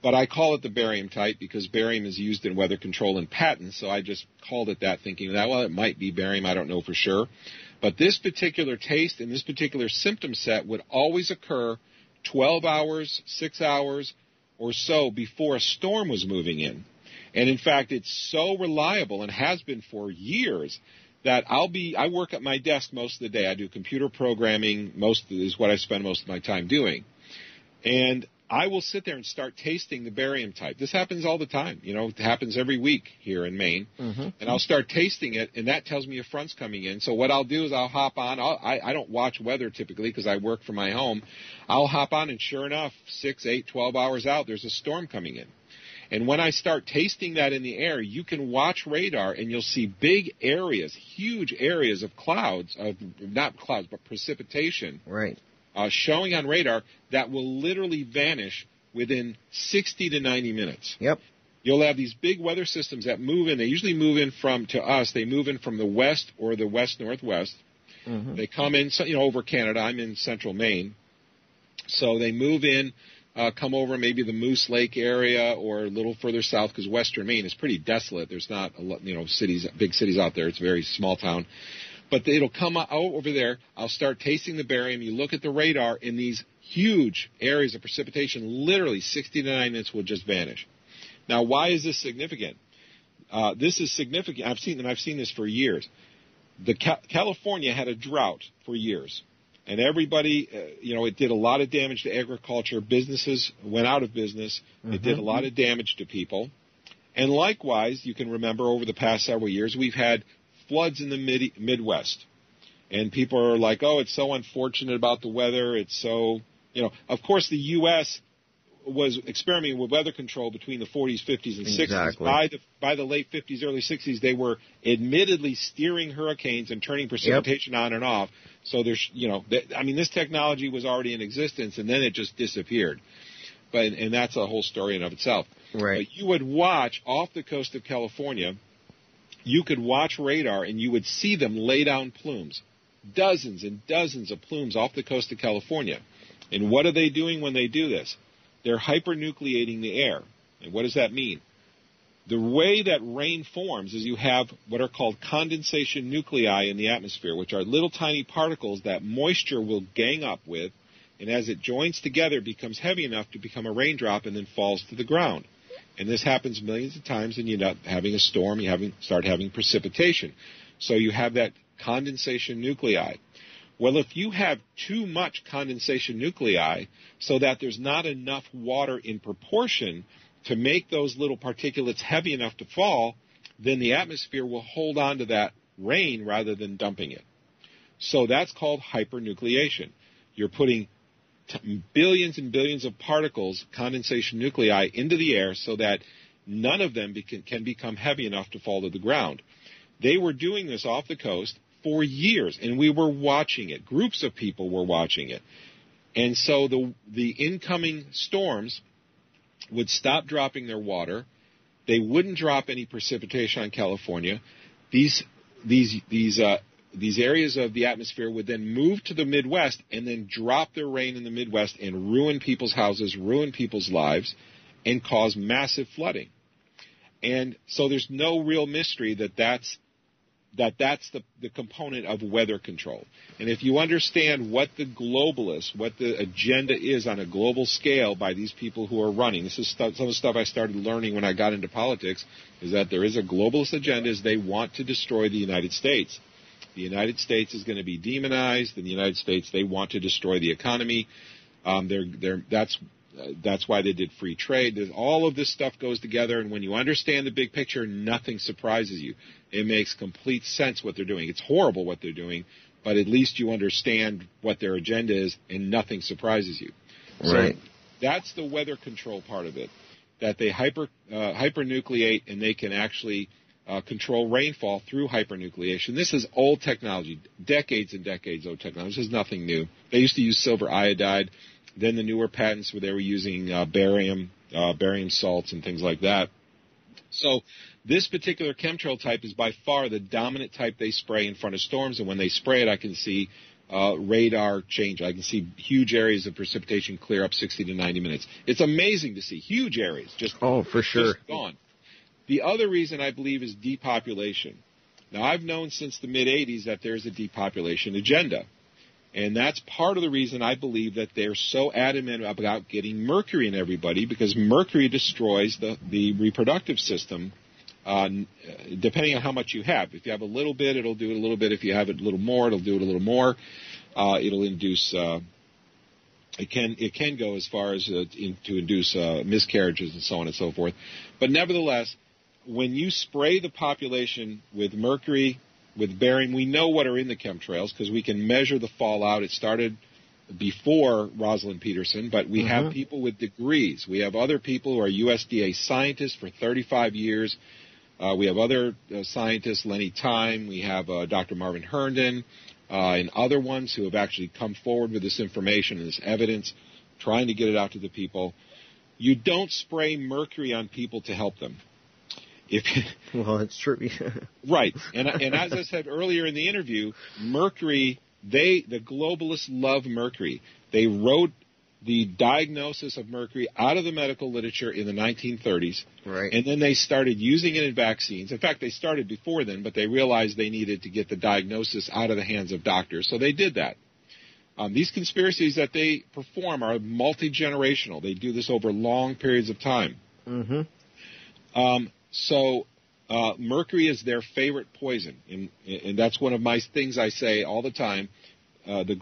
But I call it the barium type because barium is used in weather control and patents, so I just called it that thinking that, well, it might be barium. I don't know for sure. But this particular taste and this particular symptom set would always occur 12 hours, 6 hours or so before a storm was moving in. And, in fact, it's so reliable and has been for years that I work at my desk most of the day. I do computer programming. Is what I spend most of my time doing. And I will sit there and start tasting the barium type. This happens all the time. It happens every week here in Maine. Mm-hmm. And I'll start tasting it, and that tells me a front's coming in. So what I'll do is I'll hop on. I don't watch weather typically because I work from my home. I'll hop on, and sure enough, 6, 8, 12 hours out, there's a storm coming in. And when I start tasting that in the air, you can watch radar, and you'll see big areas, huge areas of clouds, not clouds, but precipitation. Right. Showing on radar that will literally vanish within 60 to 90 minutes. Yep. You'll have these big weather systems that move in. They usually move in they move in from the west or the west-northwest. Mm-hmm. They come in, over Canada. I'm in central Maine. So they move in, come over maybe the Moose Lake area or a little further south because western Maine is pretty desolate. There's not a lot, big cities out there. It's a very small town. But it'll come out over there. I'll start tasting the barium. You look at the radar, and these huge areas of precipitation, literally 60 to 90 minutes, will just vanish. Now, why is this significant? This is significant. I've seen this for years. California had a drought for years, and everybody, it did a lot of damage to agriculture. Businesses went out of business. Mm-hmm. It did a lot of damage to people. And likewise, you can remember over the past several years, we've had floods in the Midwest, and people are like, oh, it's so unfortunate about the weather. It's so, of course, the U.S. was experimenting with weather control between the 40s, 50s, and 60s. Exactly. By the late 50s, early 60s, they were admittedly steering hurricanes and turning precipitation on and off. So there's, this technology was already in existence, and then it just disappeared. And that's a whole story in and of itself. Right. But you would watch off the coast of California. You could watch radar, and you would see them lay down plumes, dozens and dozens of plumes off the coast of California. And what are they doing when they do this? They're hypernucleating the air. And what does that mean? The way that rain forms is you have what are called condensation nuclei in the atmosphere, which are little tiny particles that moisture will gang up with, and as it joins together, becomes heavy enough to become a raindrop and then falls to the ground. And this happens millions of times, and you end up having a storm, you start having precipitation. So you have that condensation nuclei. Well, if you have too much condensation nuclei so that there's not enough water in proportion to make those little particulates heavy enough to fall, then the atmosphere will hold on to that rain rather than dumping it. So that's called hypernucleation. You're putting billions and billions of particles, condensation nuclei, into the air so that none of them can become heavy enough to fall to the ground. They were doing this off the coast for years, and we were watching it. Groups of people were watching it. And so the incoming storms would stop dropping their water. They wouldn't drop any precipitation on California. These areas of the atmosphere would then move to the Midwest and then drop their rain in the Midwest and ruin people's houses, ruin people's lives, and cause massive flooding. And so there's no real mystery that's the component of weather control. And if you understand what the globalists, what the agenda is on a global scale by these people who are running, this is some of the stuff I started learning when I got into politics, is that there is a globalist agenda, is they want to destroy the United States. The United States is going to be demonized. In the United States, they want to destroy the economy. That's why they did free trade. All of this stuff goes together, and when you understand the big picture, nothing surprises you. It makes complete sense what they're doing. It's horrible what they're doing, but at least you understand what their agenda is, and nothing surprises you. Right. So that's the weather control part of it, that they hypernucleate, and they can actually control rainfall through hypernucleation. This is old technology, decades and decades old technology. This is nothing new. They used to use silver iodide. Then the newer patents where they were using barium salts and things like that. So this particular chemtrail type is by far the dominant type they spray in front of storms. And when they spray it, I can see radar change. I can see huge areas of precipitation clear up 60 to 90 minutes. It's amazing to see huge areas just, for sure. Just gone. The other reason I believe is depopulation. Now, I've known since the mid-'80s that there's a depopulation agenda. And that's part of the reason I believe that they're so adamant about getting mercury in everybody, because mercury destroys the reproductive system, depending on how much you have. If you have a little bit, it'll do it a little bit. If you have a little more, it'll do it a little more. It'll induce it can go as far as to induce miscarriages and so on and so forth. But nevertheless, when you spray the population with mercury, with barium, we know what are in the chemtrails because we can measure the fallout. It started before Rosalind Peterson, but we have people with degrees. We have other people who are USDA scientists for 35 years. We have other scientists, Lenny Time. We have Dr. Marvin Herndon and other ones who have actually come forward with this information and this evidence, trying to get it out to the people. You don't spray mercury on people to help them. Well, it's true. Right. And as I said earlier in the interview, mercury, the globalists love mercury. They wrote the diagnosis of mercury out of the medical literature in the 1930s. Right. And then they started using it in vaccines. In fact, they started before then, but they realized they needed to get the diagnosis out of the hands of doctors. So they did that. These conspiracies that they perform are multi-generational. They do this over long periods of time. Mm-hmm. So mercury is their favorite poison, and that's one of my things I say all the time. The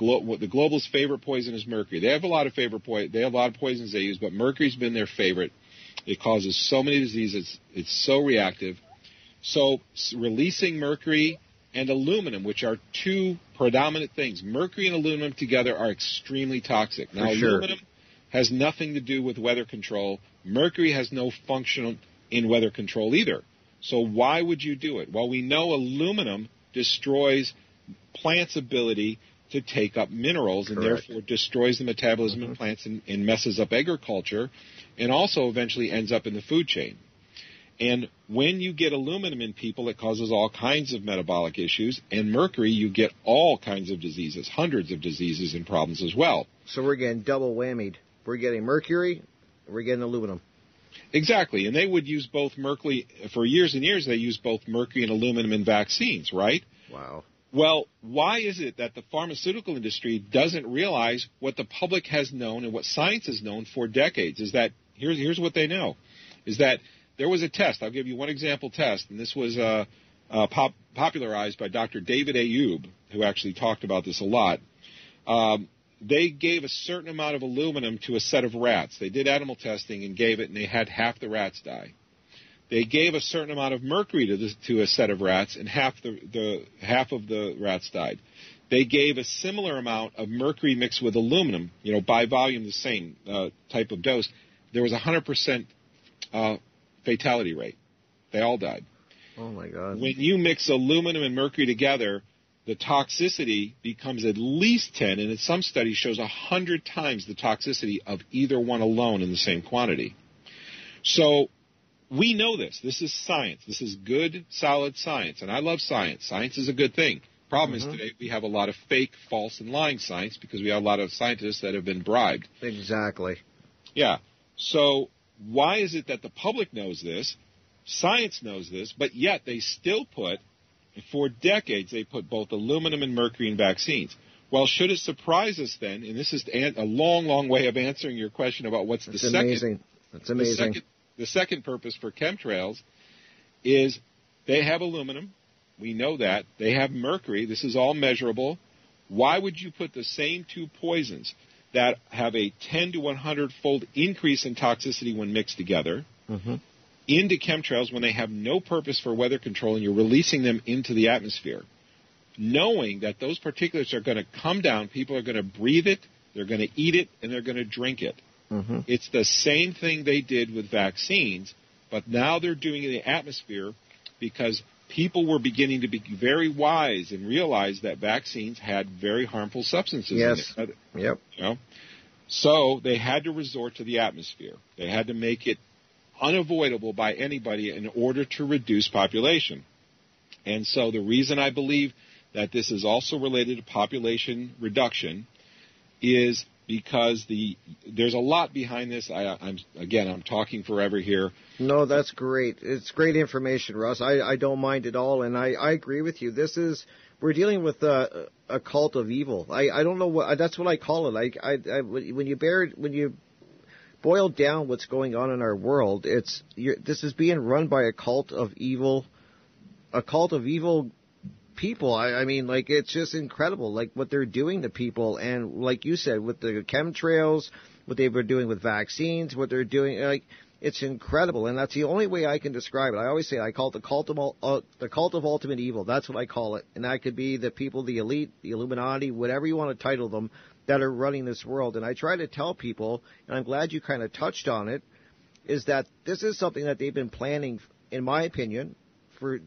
global's favorite poison is mercury. They have a lot of poisons they use, but mercury's been their favorite. It causes so many diseases. It's so reactive. So releasing mercury and aluminum, which are two predominant things, mercury and aluminum together are extremely toxic. Now, aluminum has nothing to do with weather control. Mercury has no function in weather control either. So why would you do it? Well, we know aluminum destroys plants' ability to take up minerals and therefore destroys the metabolism in plants and messes up agriculture and also eventually ends up in the food chain. And when you get aluminum in people, it causes all kinds of metabolic issues. And mercury, you get all kinds of diseases, hundreds of diseases and problems as well. So we're getting double whammied. We're getting mercury, we're getting aluminum. Exactly. And they would use both mercury for years and years. They used both mercury and aluminum in vaccines, right? Wow. Well, why is it that the pharmaceutical industry doesn't realize what the public has known and what science has known for decades? Is that here's what they know, is that there was a test. I'll give you one example test, and this was popularized by Dr. David Ayoub, who actually talked about this a lot. They gave a certain amount of aluminum to a set of rats. They did animal testing and gave it, and they had half the rats die. They gave a certain amount of mercury to a set of rats, and half of the rats died. They gave a similar amount of mercury mixed with aluminum, you know, by volume, the same type of dose. There was 100% fatality rate. They all died. Oh, my God. When you mix aluminum and mercury together, the toxicity becomes at least 10, and in some studies shows 100 times the toxicity of either one alone in the same quantity. So we know this. This is science. This is good, solid science, and I love science. Science is a good thing. Problem is today we have a lot of fake, false, and lying science because we have a lot of scientists that have been bribed. Exactly. Yeah. So why is it that the public knows this, science knows this, but yet they still put, for decades, they put both aluminum and mercury in vaccines? Well, should it surprise us then, and this is a long, long way of answering your question about what's the second. That's amazing. The second purpose for chemtrails is they have aluminum. We know that. They have mercury. This is all measurable. Why would you put the same two poisons that have a 10 to 100-fold increase in toxicity when mixed together into chemtrails when they have no purpose for weather control and you're releasing them into the atmosphere, knowing that those particulates are going to come down, people are going to breathe it, they're going to eat it, and they're going to drink it. It's the same thing they did with vaccines, but now they're doing it in the atmosphere because people were beginning to be very wise and realize that vaccines had very harmful substances in it. Yep. You know? So they had to resort to the atmosphere. They had to make it unavoidable by anybody in order to reduce population. And so the reason I believe that this is also related to population reduction is because there's a lot behind this. I'm talking forever here. No, that's great. It's great information, Russ. I don't mind at all, and I agree with you. We're dealing with a cult of evil. I don't know what that's what I call it. When you boil down what's going on in our world, this is being run by a cult of evil. People, I mean, like, it's just incredible, like, what they're doing to people. And like you said, with the chemtrails, what they were doing with vaccines, what they're doing, like, it's incredible. And that's the only way I can describe it. I always say I call it the cult of ultimate evil. That's what I call it. And that could be the people, the elite, the Illuminati, whatever you want to title them, that are running this world. And I try to tell people, and I'm glad you kind of touched on it, is that this is something that they've been planning, in my opinion, for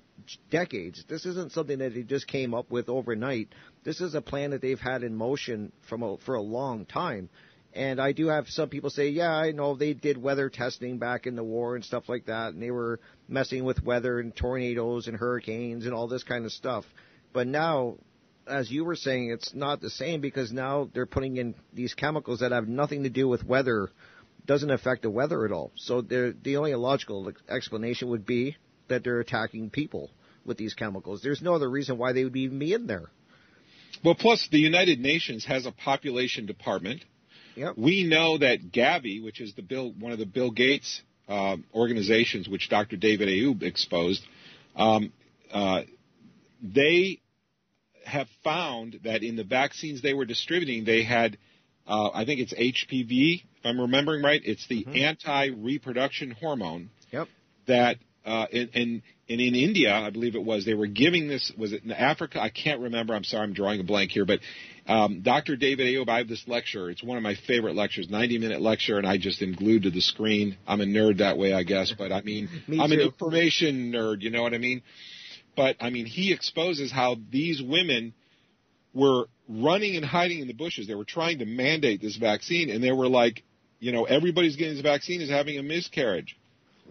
decades. This isn't something that they just came up with overnight. This is a plan that they've had in motion for a long time. And I do have some people say, yeah, I know they did weather testing back in the war and stuff like that, and they were messing with weather and tornadoes and hurricanes and all this kind of stuff. But now, as you were saying, it's not the same because now they're putting in these chemicals that have nothing to do with weather, doesn't affect the weather at all. So the only logical explanation would be that they're attacking people with these chemicals. There's no other reason why they would even be in there. Well, plus the United Nations has a population department. Yep. We know that Gavi, which is one of the Bill Gates organizations, which Dr. David Ayoub exposed, they have found that in the vaccines they were distributing, they had, I think it's HPV, if I'm remembering right. It's the anti-reproduction hormone that in India, I believe it was, they were giving this, was it in Africa? I can't remember. I'm sorry, I'm drawing a blank here. But Dr. David Ayoub, I have this lecture. It's one of my favorite lectures, 90-minute lecture, and I just am glued to the screen. I'm a nerd that way, I guess, but I mean, I'm an information nerd, you know what I mean? But, I mean, he exposes how these women were running and hiding in the bushes. They were trying to mandate this vaccine, and they were like, you know, everybody's getting this vaccine is having a miscarriage.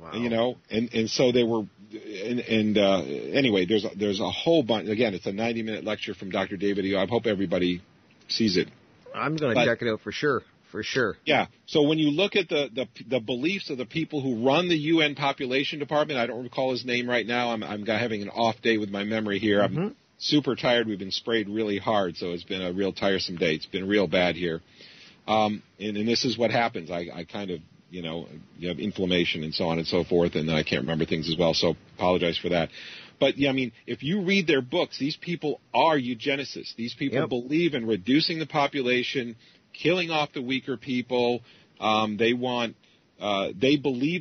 Wow. You know, and so they were, anyway, there's a whole bunch. Again, it's a 90-minute lecture from Dr. David Ayoub. I hope everybody sees it. I'm going to check it out for sure, for sure. Yeah. So when you look at the beliefs of the people who run the UN Population Department, I don't recall his name right now. I'm having an off day with my memory here. Mm-hmm. I'm super tired. We've been sprayed really hard, so it's been a real tiresome day. It's been real bad here. And this is what happens. I kind of, you know, you have inflammation and so on and so forth, and I can't remember things as well, so apologize for that. But, yeah, I mean, if you read their books, these people are eugenicists. These people believe in reducing the population, killing off the weaker people. They believe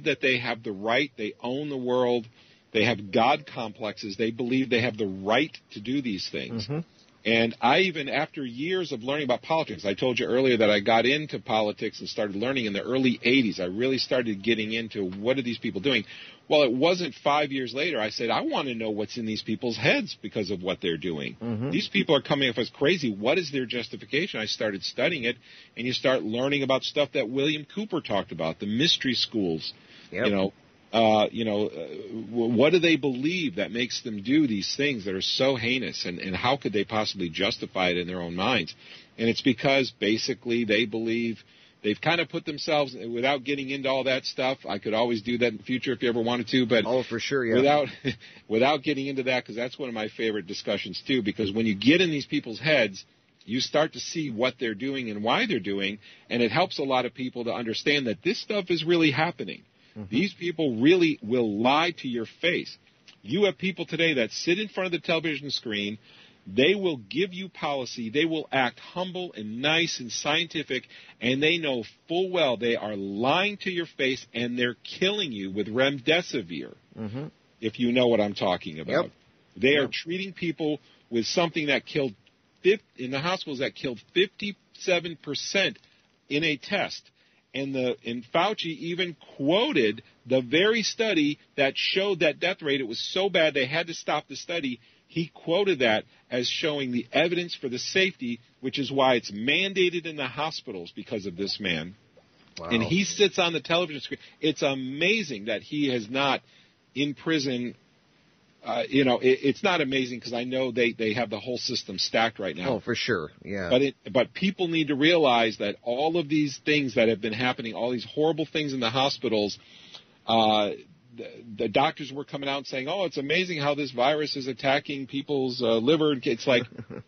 that they have the right. They own the world. They have God complexes. They believe they have the right to do these things. Mm-hmm. And I even, after years of learning about politics, I told you earlier that I got into politics and started learning in the early 80s. I really started getting into what are these people doing. Well, it wasn't 5 years later. I said, I want to know what's in these people's heads because of what they're doing. Mm-hmm. These people are coming off as crazy. What is their justification? I started studying it, and you start learning about stuff that William Cooper talked about, the mystery schools, what do they believe that makes them do these things that are so heinous, and how could they possibly justify it in their own minds? And it's because basically they believe they've kind of put themselves, without getting into all that stuff, I could always do that in the future if you ever wanted to, but without getting into that, because that's one of my favorite discussions too, because when you get in these people's heads, you start to see what they're doing and why they're doing, and it helps a lot of people to understand that this stuff is really happening. Mm-hmm. These people really will lie to your face. You have people today that sit in front of the television screen. They will give you policy. They will act humble and nice and scientific, and they know full well they are lying to your face, and they're killing you with remdesivir, mm-hmm. if you know what I'm talking about. Yep. They are treating people with something that killed, in the hospitals, that killed 57% in a test. And Fauci even quoted the very study that showed that death rate. It was so bad they had to stop the study. He quoted that as showing the evidence for the safety, which is why it's mandated in the hospitals because of this man. Wow. And he sits on the television screen. It's amazing that he has not in prison. It's not amazing because I know they have the whole system stacked right now. Oh, for sure, yeah. But people need to realize that all of these things that have been happening, all these horrible things in the hospitals, the doctors were coming out and saying, oh, it's amazing how this virus is attacking people's liver. It's like,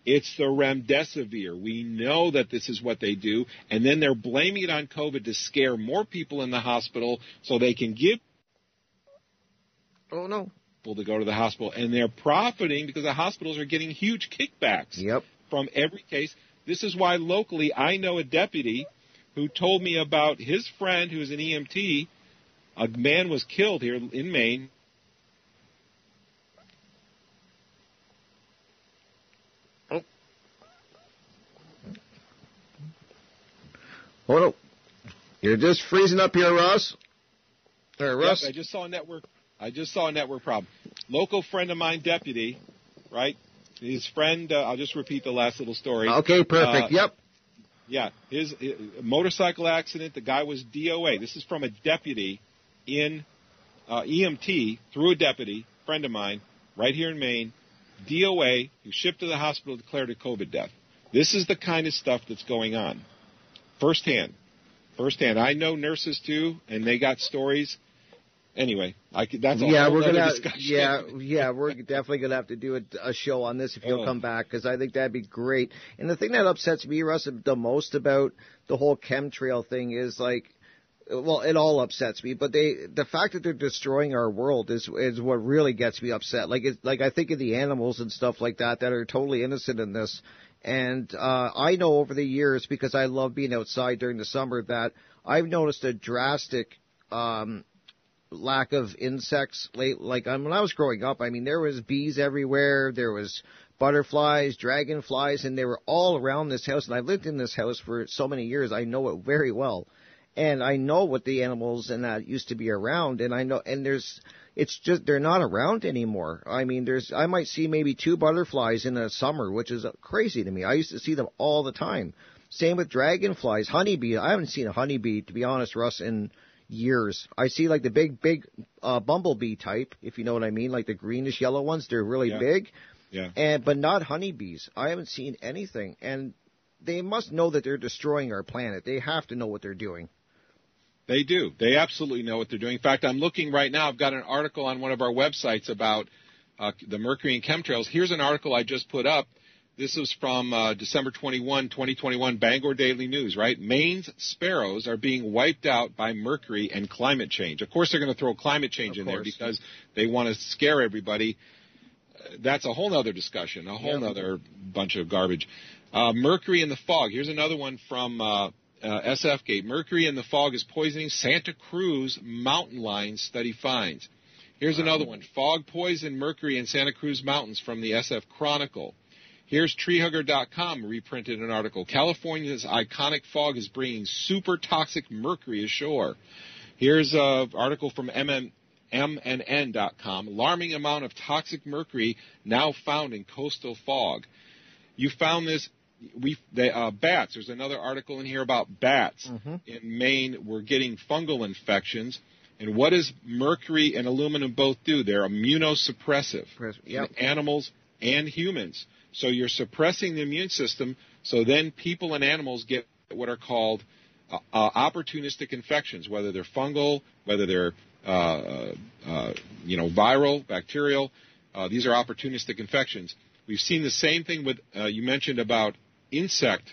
it's the remdesivir. We know that this is what they do. And then they're blaming it on COVID to scare more people in the hospital so they can give. Oh, no. To go to the hospital, and they're profiting because the hospitals are getting huge kickbacks from every case. This is why locally I know a deputy who told me about his friend who's an EMT. A man was killed here in Maine. Oh. Hold on. You're just freezing up here, Russ. There, Russ. Yep, I just saw a network. problem. Local friend of mine, deputy, right? His friend, I'll just repeat the last little story. Okay, perfect. Yeah, his motorcycle accident, the guy was DOA. This is from a deputy in EMT, through a deputy, friend of mine, right here in Maine, DOA, who shipped to the hospital, declared a COVID death. This is the kind of stuff that's going on firsthand. I know nurses, too, and they got stories. Anyway, that's a whole other discussion. Yeah, we're definitely going to have to do a show on this if you'll come back, because I think that'd be great. And the thing that upsets me, Russ, the most about the whole chemtrail thing is, like, well, it all upsets me, but the fact that they're destroying our world is what really gets me upset. Like I think of the animals and stuff like that are totally innocent in this. And I know over the years, because I love being outside during the summer, that I've noticed a drastic lack of insects late. Like when I was growing up, I mean, there was bees everywhere. There was butterflies, dragonflies, and they were all around this house. And I've lived in this house for so many years, I know it very well. And I know what the animals and that used to be around, and I know, and there's, it's just, they're not around anymore. I mean, there's, I might see maybe 2 butterflies in a summer, which is crazy to me. I used to see them all the time. Same with dragonflies, honeybees. I haven't seen a honeybee, to be honest, Russ, in years. I see like the big bumblebee type, if you know what I mean, like the greenish yellow ones. They're really big, but not honeybees. I haven't seen anything, and they must know that they're destroying our planet. They have to know what they're doing. They do. They absolutely know what they're doing. In fact, I'm looking right now. I've got an article on one of our websites about the mercury and chemtrails. Here's an article I just put up. This is from December 21, 2021, Bangor Daily News, right? Maine's sparrows are being wiped out by mercury and climate change. Of course, they're going to throw climate change in there because they want to scare everybody. That's a whole other discussion, a whole other bunch of garbage. Mercury in the fog. Here's another one from... SFgate. Mercury in the fog is poisoning Santa Cruz mountain line, study finds. Here's another one. Fog poison mercury in Santa Cruz mountains from the SF Chronicle. Here's treehugger.com reprinted an article. California's iconic fog is bringing super toxic mercury ashore. Here's an article from MNN.com. Alarming amount of toxic mercury now found in coastal fog. You found this. Bats. There's another article in here about bats in Maine. We're getting fungal infections. And what does mercury and aluminum both do? They're immunosuppressive in animals and humans. So you're suppressing the immune system. So then people and animals get what are called opportunistic infections, whether they're fungal, whether they're viral, bacterial. These are opportunistic infections. We've seen the same thing with you mentioned about insect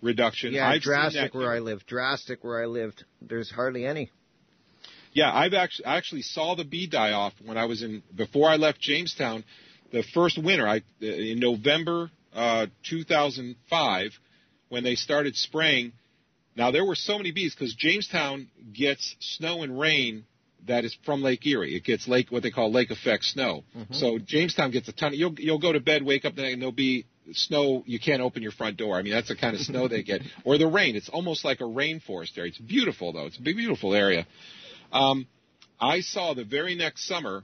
reduction. Yeah, drastic where I lived. There's hardly any. Yeah, I've actually saw the bee die off when I was before I left Jamestown. The first winter, in November 2005, when they started spraying. Now there were so many bees because Jamestown gets snow and rain that is from Lake Erie. It gets what they call lake effect snow. So Jamestown gets a ton. You'll go to bed, wake up the next, and there'll be snow. You can't open your front door. I mean, that's the kind of snow they get. Or the rain. It's almost like a rainforest area. It's beautiful, though. It's a beautiful area. I saw the very next summer,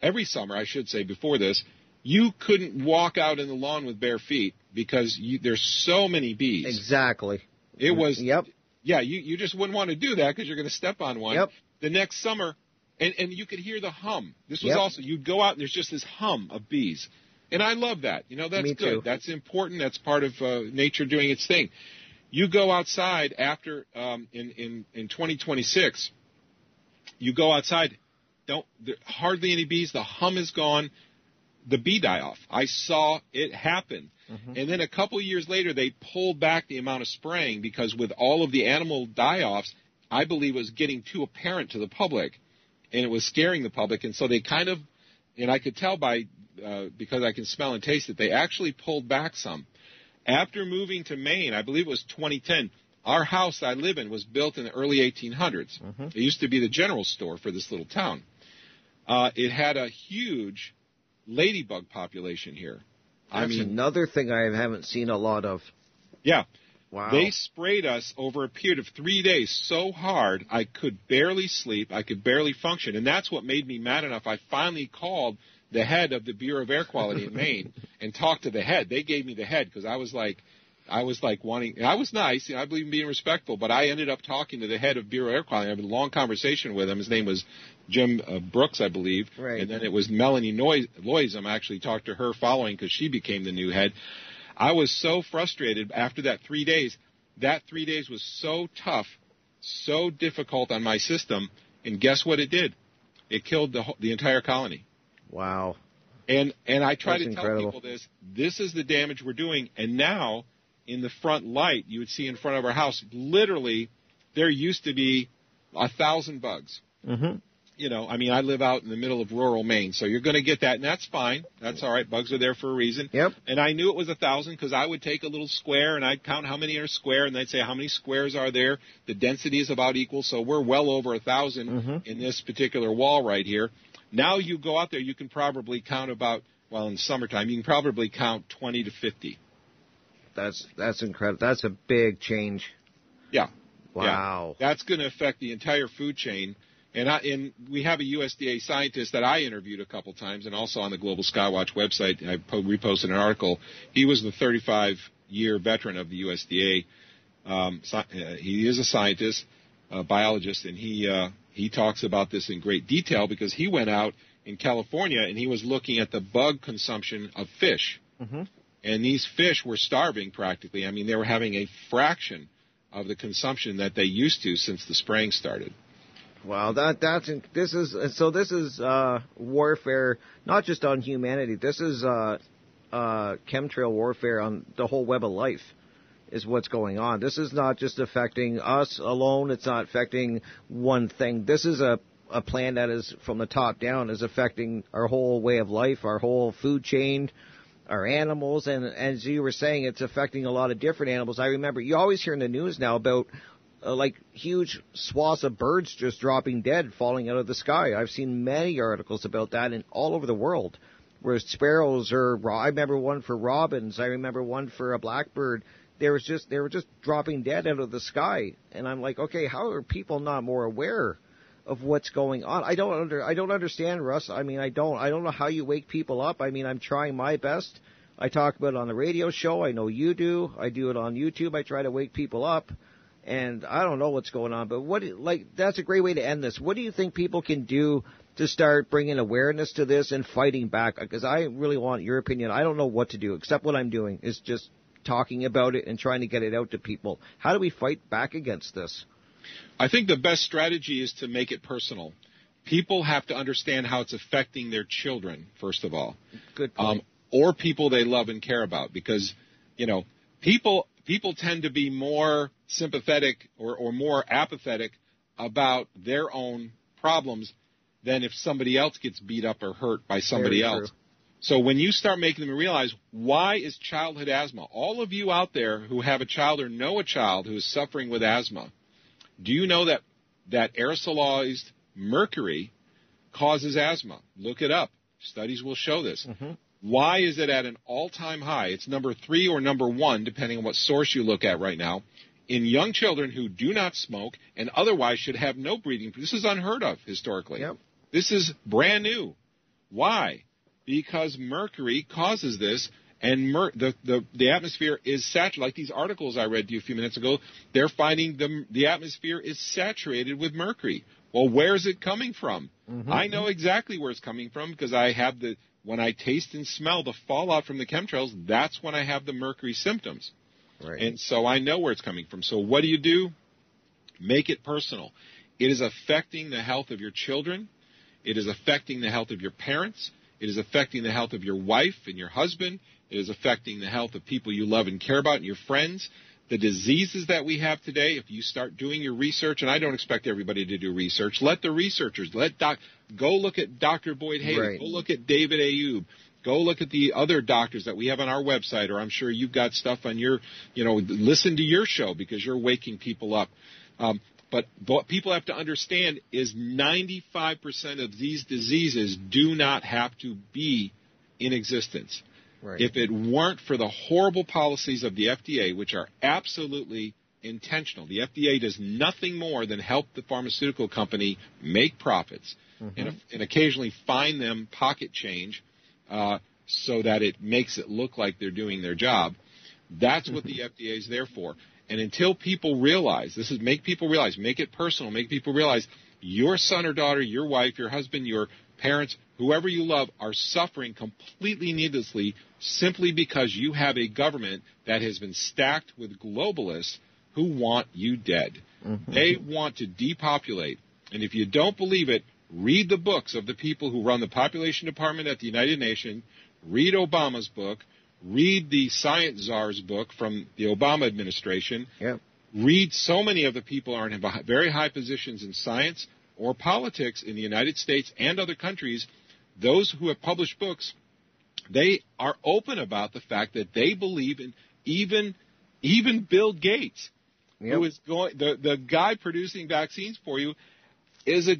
every summer, I should say, before this, you couldn't walk out in the lawn with bare feet because there's so many bees. Exactly. It was. Yep. Yeah, you just wouldn't want to do that because you're going to step on one. Yep. The next summer, and you could hear the hum. This was also, you'd go out and there's just this hum of bees. And I love that. You know, that's good. Too. That's important. That's part of nature doing its thing. You go outside after, in 2026, you go outside, hardly any bees. The hum is gone. The bee die-off. I saw it happen. And then a couple of years later, they pulled back the amount of spraying because with all of the animal die-offs, I believe it was getting too apparent to the public, and it was scaring the public. And so they kind of, and I could tell by because I can smell and taste it, they actually pulled back some. After moving to Maine, I believe it was 2010, our house I live in was built in the early 1800s. It used to be the general store for this little town. It had a huge ladybug population here. That's another thing I haven't seen a lot of. Yeah. Wow. They sprayed us over a period of 3 days so hard I could barely sleep, I could barely function, and that's what made me mad enough. I finally called the head of the Bureau of Air Quality in Maine and talked to the head. They gave me the head because I was like wanting. I was nice, you know, I believe in being respectful, but I ended up talking to the head of Bureau of Air Quality. I had a long conversation with him. His name was Jim Brooks, I believe, and then it was Melanie Loism. I actually talked to her following because she became the new head. I was so frustrated after that 3 days. That 3 days was so tough, so difficult on my system, and guess what it did? It killed the entire colony. Wow. And I try to tell people this. This is the damage we're doing, and now in the front light you would see in front of our house, literally there used to be 1,000 bugs. You know, I mean, I live out in the middle of rural Maine, so you're going to get that, and that's fine. That's all right. Bugs are there for a reason. Yep. And I knew it was 1,000 because I would take a little square, and I'd count how many are square, and they'd say how many squares are there. The density is about equal, so we're well over 1,000 in this particular wall right here. Now you go out there, you can probably count about while in the summertime, you can probably count 20 to 50. That's incredible. That's a big change. Yeah. Wow. Yeah. That's going to affect the entire food chain. And we have a USDA scientist that I interviewed a couple times, and also on the Global Skywatch website, I reposted an article. He was the 35-year veteran of the USDA. He is a scientist, a biologist, and he talks about this in great detail because he went out in California and he was looking at the bug consumption of fish. Mm-hmm. And these fish were starving practically. I mean, they were having a fraction of the consumption that they used to since the spraying started. Wow, this is warfare, not just on humanity. This is chemtrail warfare on the whole web of life, is what's going on. This is not just affecting us alone. It's not affecting one thing. This is a plan that is from the top down, is affecting our whole way of life, our whole food chain, our animals, and as you were saying, it's affecting a lot of different animals. I remember you always hear in the news now about like huge swaths of birds just dropping dead, falling out of the sky. I've seen many articles about that in all over the world, where sparrows are. I remember one for robins. I remember one for a blackbird. They were just dropping dead out of the sky, and I'm like, okay, how are people not more aware of what's going on? I don't understand, Russ. I mean, I don't know how you wake people up. I mean, I'm trying my best. I talk about it on the radio show. I know you do. I do it on YouTube. I try to wake people up. And I don't know what's going on, but that's a great way to end this. What do you think people can do to start bringing awareness to this and fighting back? Because I really want your opinion. I don't know what to do, except what I'm doing is just talking about it and trying to get it out to people. How do we fight back against this? I think the best strategy is to make it personal. People have to understand how it's affecting their children, first of all. Good point. Or people they love and care about, because, you know, people tend to be more sympathetic or more apathetic about their own problems than if somebody else gets beat up or hurt by somebody else. True. So when you start making them realize, why is childhood asthma? All of you out there who have a child or know a child who is suffering with asthma, do you know that aerosolized mercury causes asthma? Look it up. Studies will show this. Mm-hmm. Why is it at an all-time high? It's number 3 or number 1, depending on what source you look at right now, in young children who do not smoke and otherwise should have no breathing. This is unheard of historically. Yep. This is brand new. Why? Because mercury causes this, and the atmosphere is saturated. Like these articles I read to you a few minutes ago, they're finding the atmosphere is saturated with mercury. Well, where is it coming from? Mm-hmm. I know exactly where it's coming from because I have the... When I taste and smell the fallout from the chemtrails, that's when I have the mercury symptoms. Right. And so I know where it's coming from. So what do? Make it personal. It is affecting the health of your children. It is affecting the health of your parents. It is affecting the health of your wife and your husband. It is affecting the health of people you love and care about and your friends. The diseases that we have today, if you start doing your research, and I don't expect everybody to do research, let the researchers, go look at Dr. Boyd Haley, right. Go look at David Ayoub, go look at the other doctors that we have on our website, or I'm sure you've got stuff on your, listen to your show because you're waking people up. But what people have to understand is 95% of these diseases do not have to be in existence. Right. If it weren't for the horrible policies of the FDA, which are absolutely intentional, the FDA does nothing more than help the pharmaceutical company make profits, mm-hmm. and occasionally fine them pocket change so that it makes it look like they're doing their job. That's what the FDA is there for. And until people realize, make it personal, make people realize your son or daughter, your wife, your husband, your parents, whoever you love, are suffering completely needlessly simply because you have a government that has been stacked with globalists who want you dead. Mm-hmm. They want to depopulate. And if you don't believe it, read the books of the people who run the population department at the United Nations, read Obama's book, read the Science Czar's book from the Obama administration, yep. Read so many of the people are in very high positions in science or politics in the United States and other countries. Those who have published books, they are open about the fact that they believe in even Bill Gates, yep. Who is the guy producing vaccines for you, is a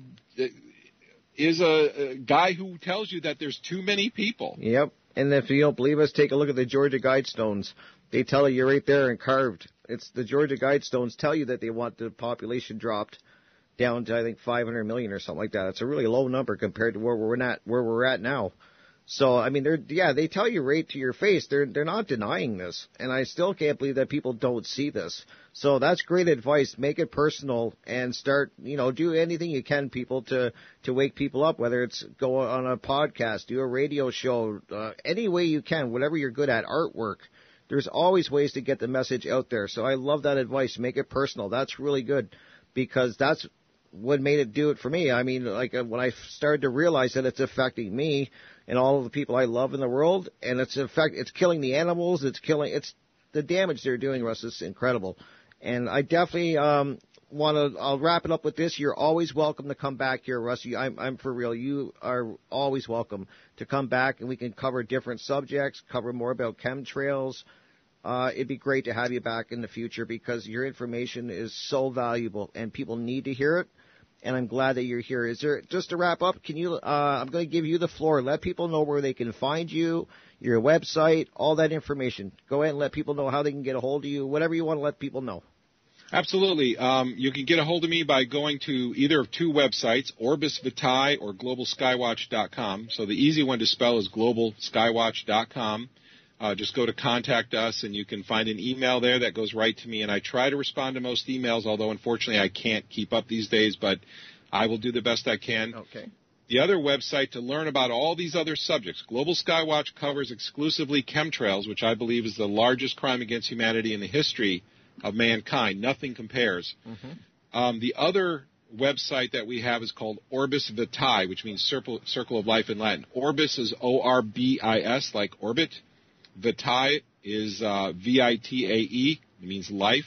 is a guy who tells you that there's too many people. Yep. And if you don't believe us, take a look at the Georgia Guidestones. They tell you right there and carved. It's the Georgia Guidestones tell you that they want the population dropped down to, I think, 500 million or something like that. It's a really low number compared to where we're at now. So, I mean, they tell you right to your face. They're not denying this. And I still can't believe that people don't see this. So that's great advice. Make it personal and start, do anything you can, people, to wake people up, whether it's go on a podcast, do a radio show, any way you can, whatever you're good at, artwork. There's always ways to get the message out there. So I love that advice. Make it personal. That's really good, because that's what made it do it for me. I mean, like, when I started to realize that it's affecting me and all of the people I love in the world, and it's killing the animals, it's the damage they're doing, Russ, is incredible. And I definitely I'll wrap it up with this. You're always welcome to come back here, Russ. I'm for real. You are always welcome to come back, and we can cover different subjects, cover more about chemtrails. It'd be great to have you back in the future, because your information is so valuable and people need to hear it. And I'm glad that you're here. Just to wrap up, can you? I'm going to give you the floor. Let people know where they can find you, your website, all that information. Go ahead and let people know how they can get a hold of you, whatever you want to let people know. Absolutely. You can get a hold of me by going to either of two websites, Orbis Vitae or GlobalSkywatch.com. So the easy one to spell is GlobalSkywatch.com. Just go to Contact Us, and you can find an email there that goes right to me. And I try to respond to most emails, although, unfortunately, I can't keep up these days. But I will do the best I can. Okay. The other website to learn about all these other subjects, Global Skywatch covers exclusively chemtrails, which I believe is the largest crime against humanity in the history of mankind. Nothing compares. Mm-hmm. The other website that we have is called Orbis Vitae, which means circle of life in Latin. Orbis is O-R-B-I-S, like orbit. Vitae is V-I-T-A-E. It means life.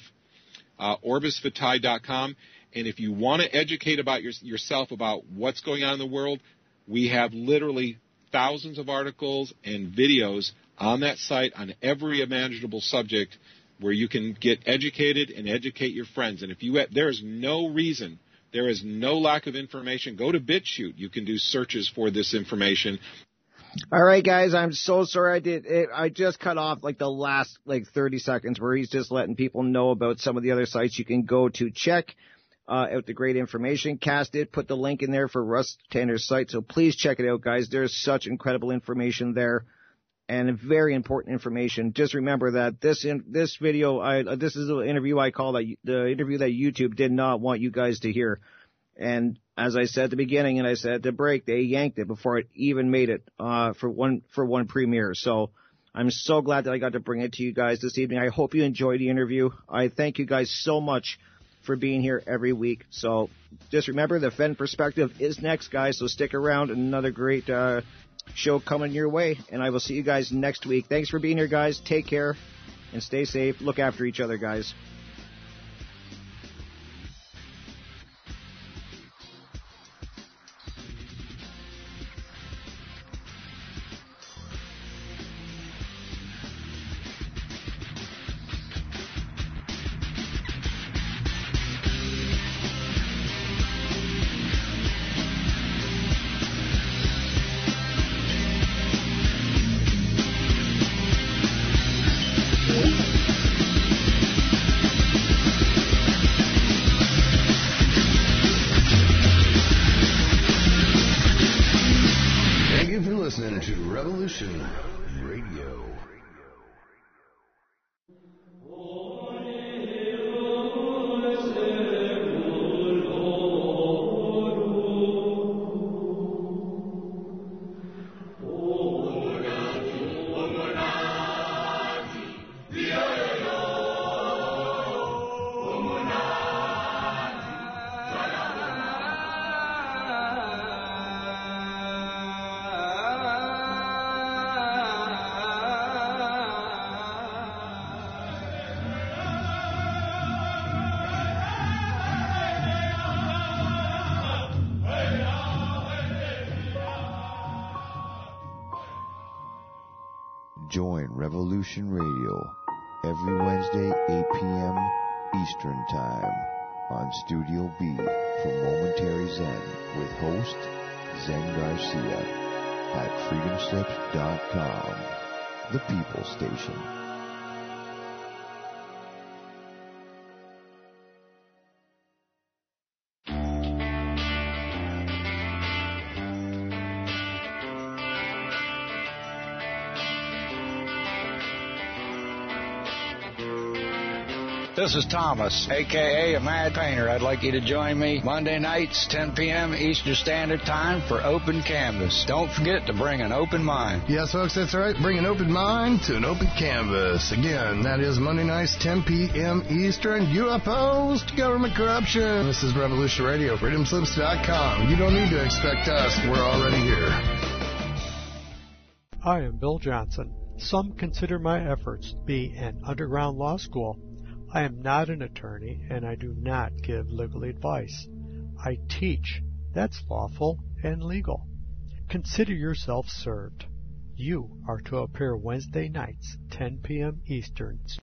OrbisVitae.com. And if you want to educate about yourself about what's going on in the world, we have literally thousands of articles and videos on that site on every imaginable subject, where you can get educated and educate your friends. And if you there is no reason, there is no lack of information. Go to BitChute. You can do searches for this information. All right, guys, I'm so sorry I did it. I just cut off the last 30 seconds where he's just letting people know about some of the other sites you can go to check out the great information. Cass did put the link in there for Russ Tanner's site, so please check it out, guys. There's such incredible information there and very important information. Just remember that this video, this is an interview I call the interview that YouTube did not want you guys to hear. And as I said at the beginning, and I said at the break, they yanked it before it even made it for one premiere. So I'm so glad that I got to bring it to you guys this evening. I hope you enjoyed the interview. I thank you guys so much for being here every week. So just remember, the Fen Perspective is next, guys. So stick around. Another great show coming your way, and I will see you guys next week. Thanks for being here, guys. Take care and stay safe. Look after each other, guys. Join Revolution Radio every Wednesday, 8 p.m. Eastern Time on Studio B for Momentary Zen with host Zen Garcia at Freedomslips.com, the People Station. This is Thomas, a.k.a. Mad Painter. I'd like you to join me Monday nights, 10 p.m. Eastern Standard Time for Open Canvas. Don't forget to bring an open mind. Yes, folks, that's right. Bring an open mind to an open canvas. Again, that is Monday nights, 10 p.m. Eastern. You opposed government corruption. This is Revolution Radio, freedomslips.com. You don't need to expect us. We're already here. I am Bill Johnson. Some consider my efforts to be an underground law school. I am not an attorney, and I do not give legal advice. I teach. That's lawful and legal. Consider yourself served. You are to appear Wednesday nights, 10 p.m. Eastern.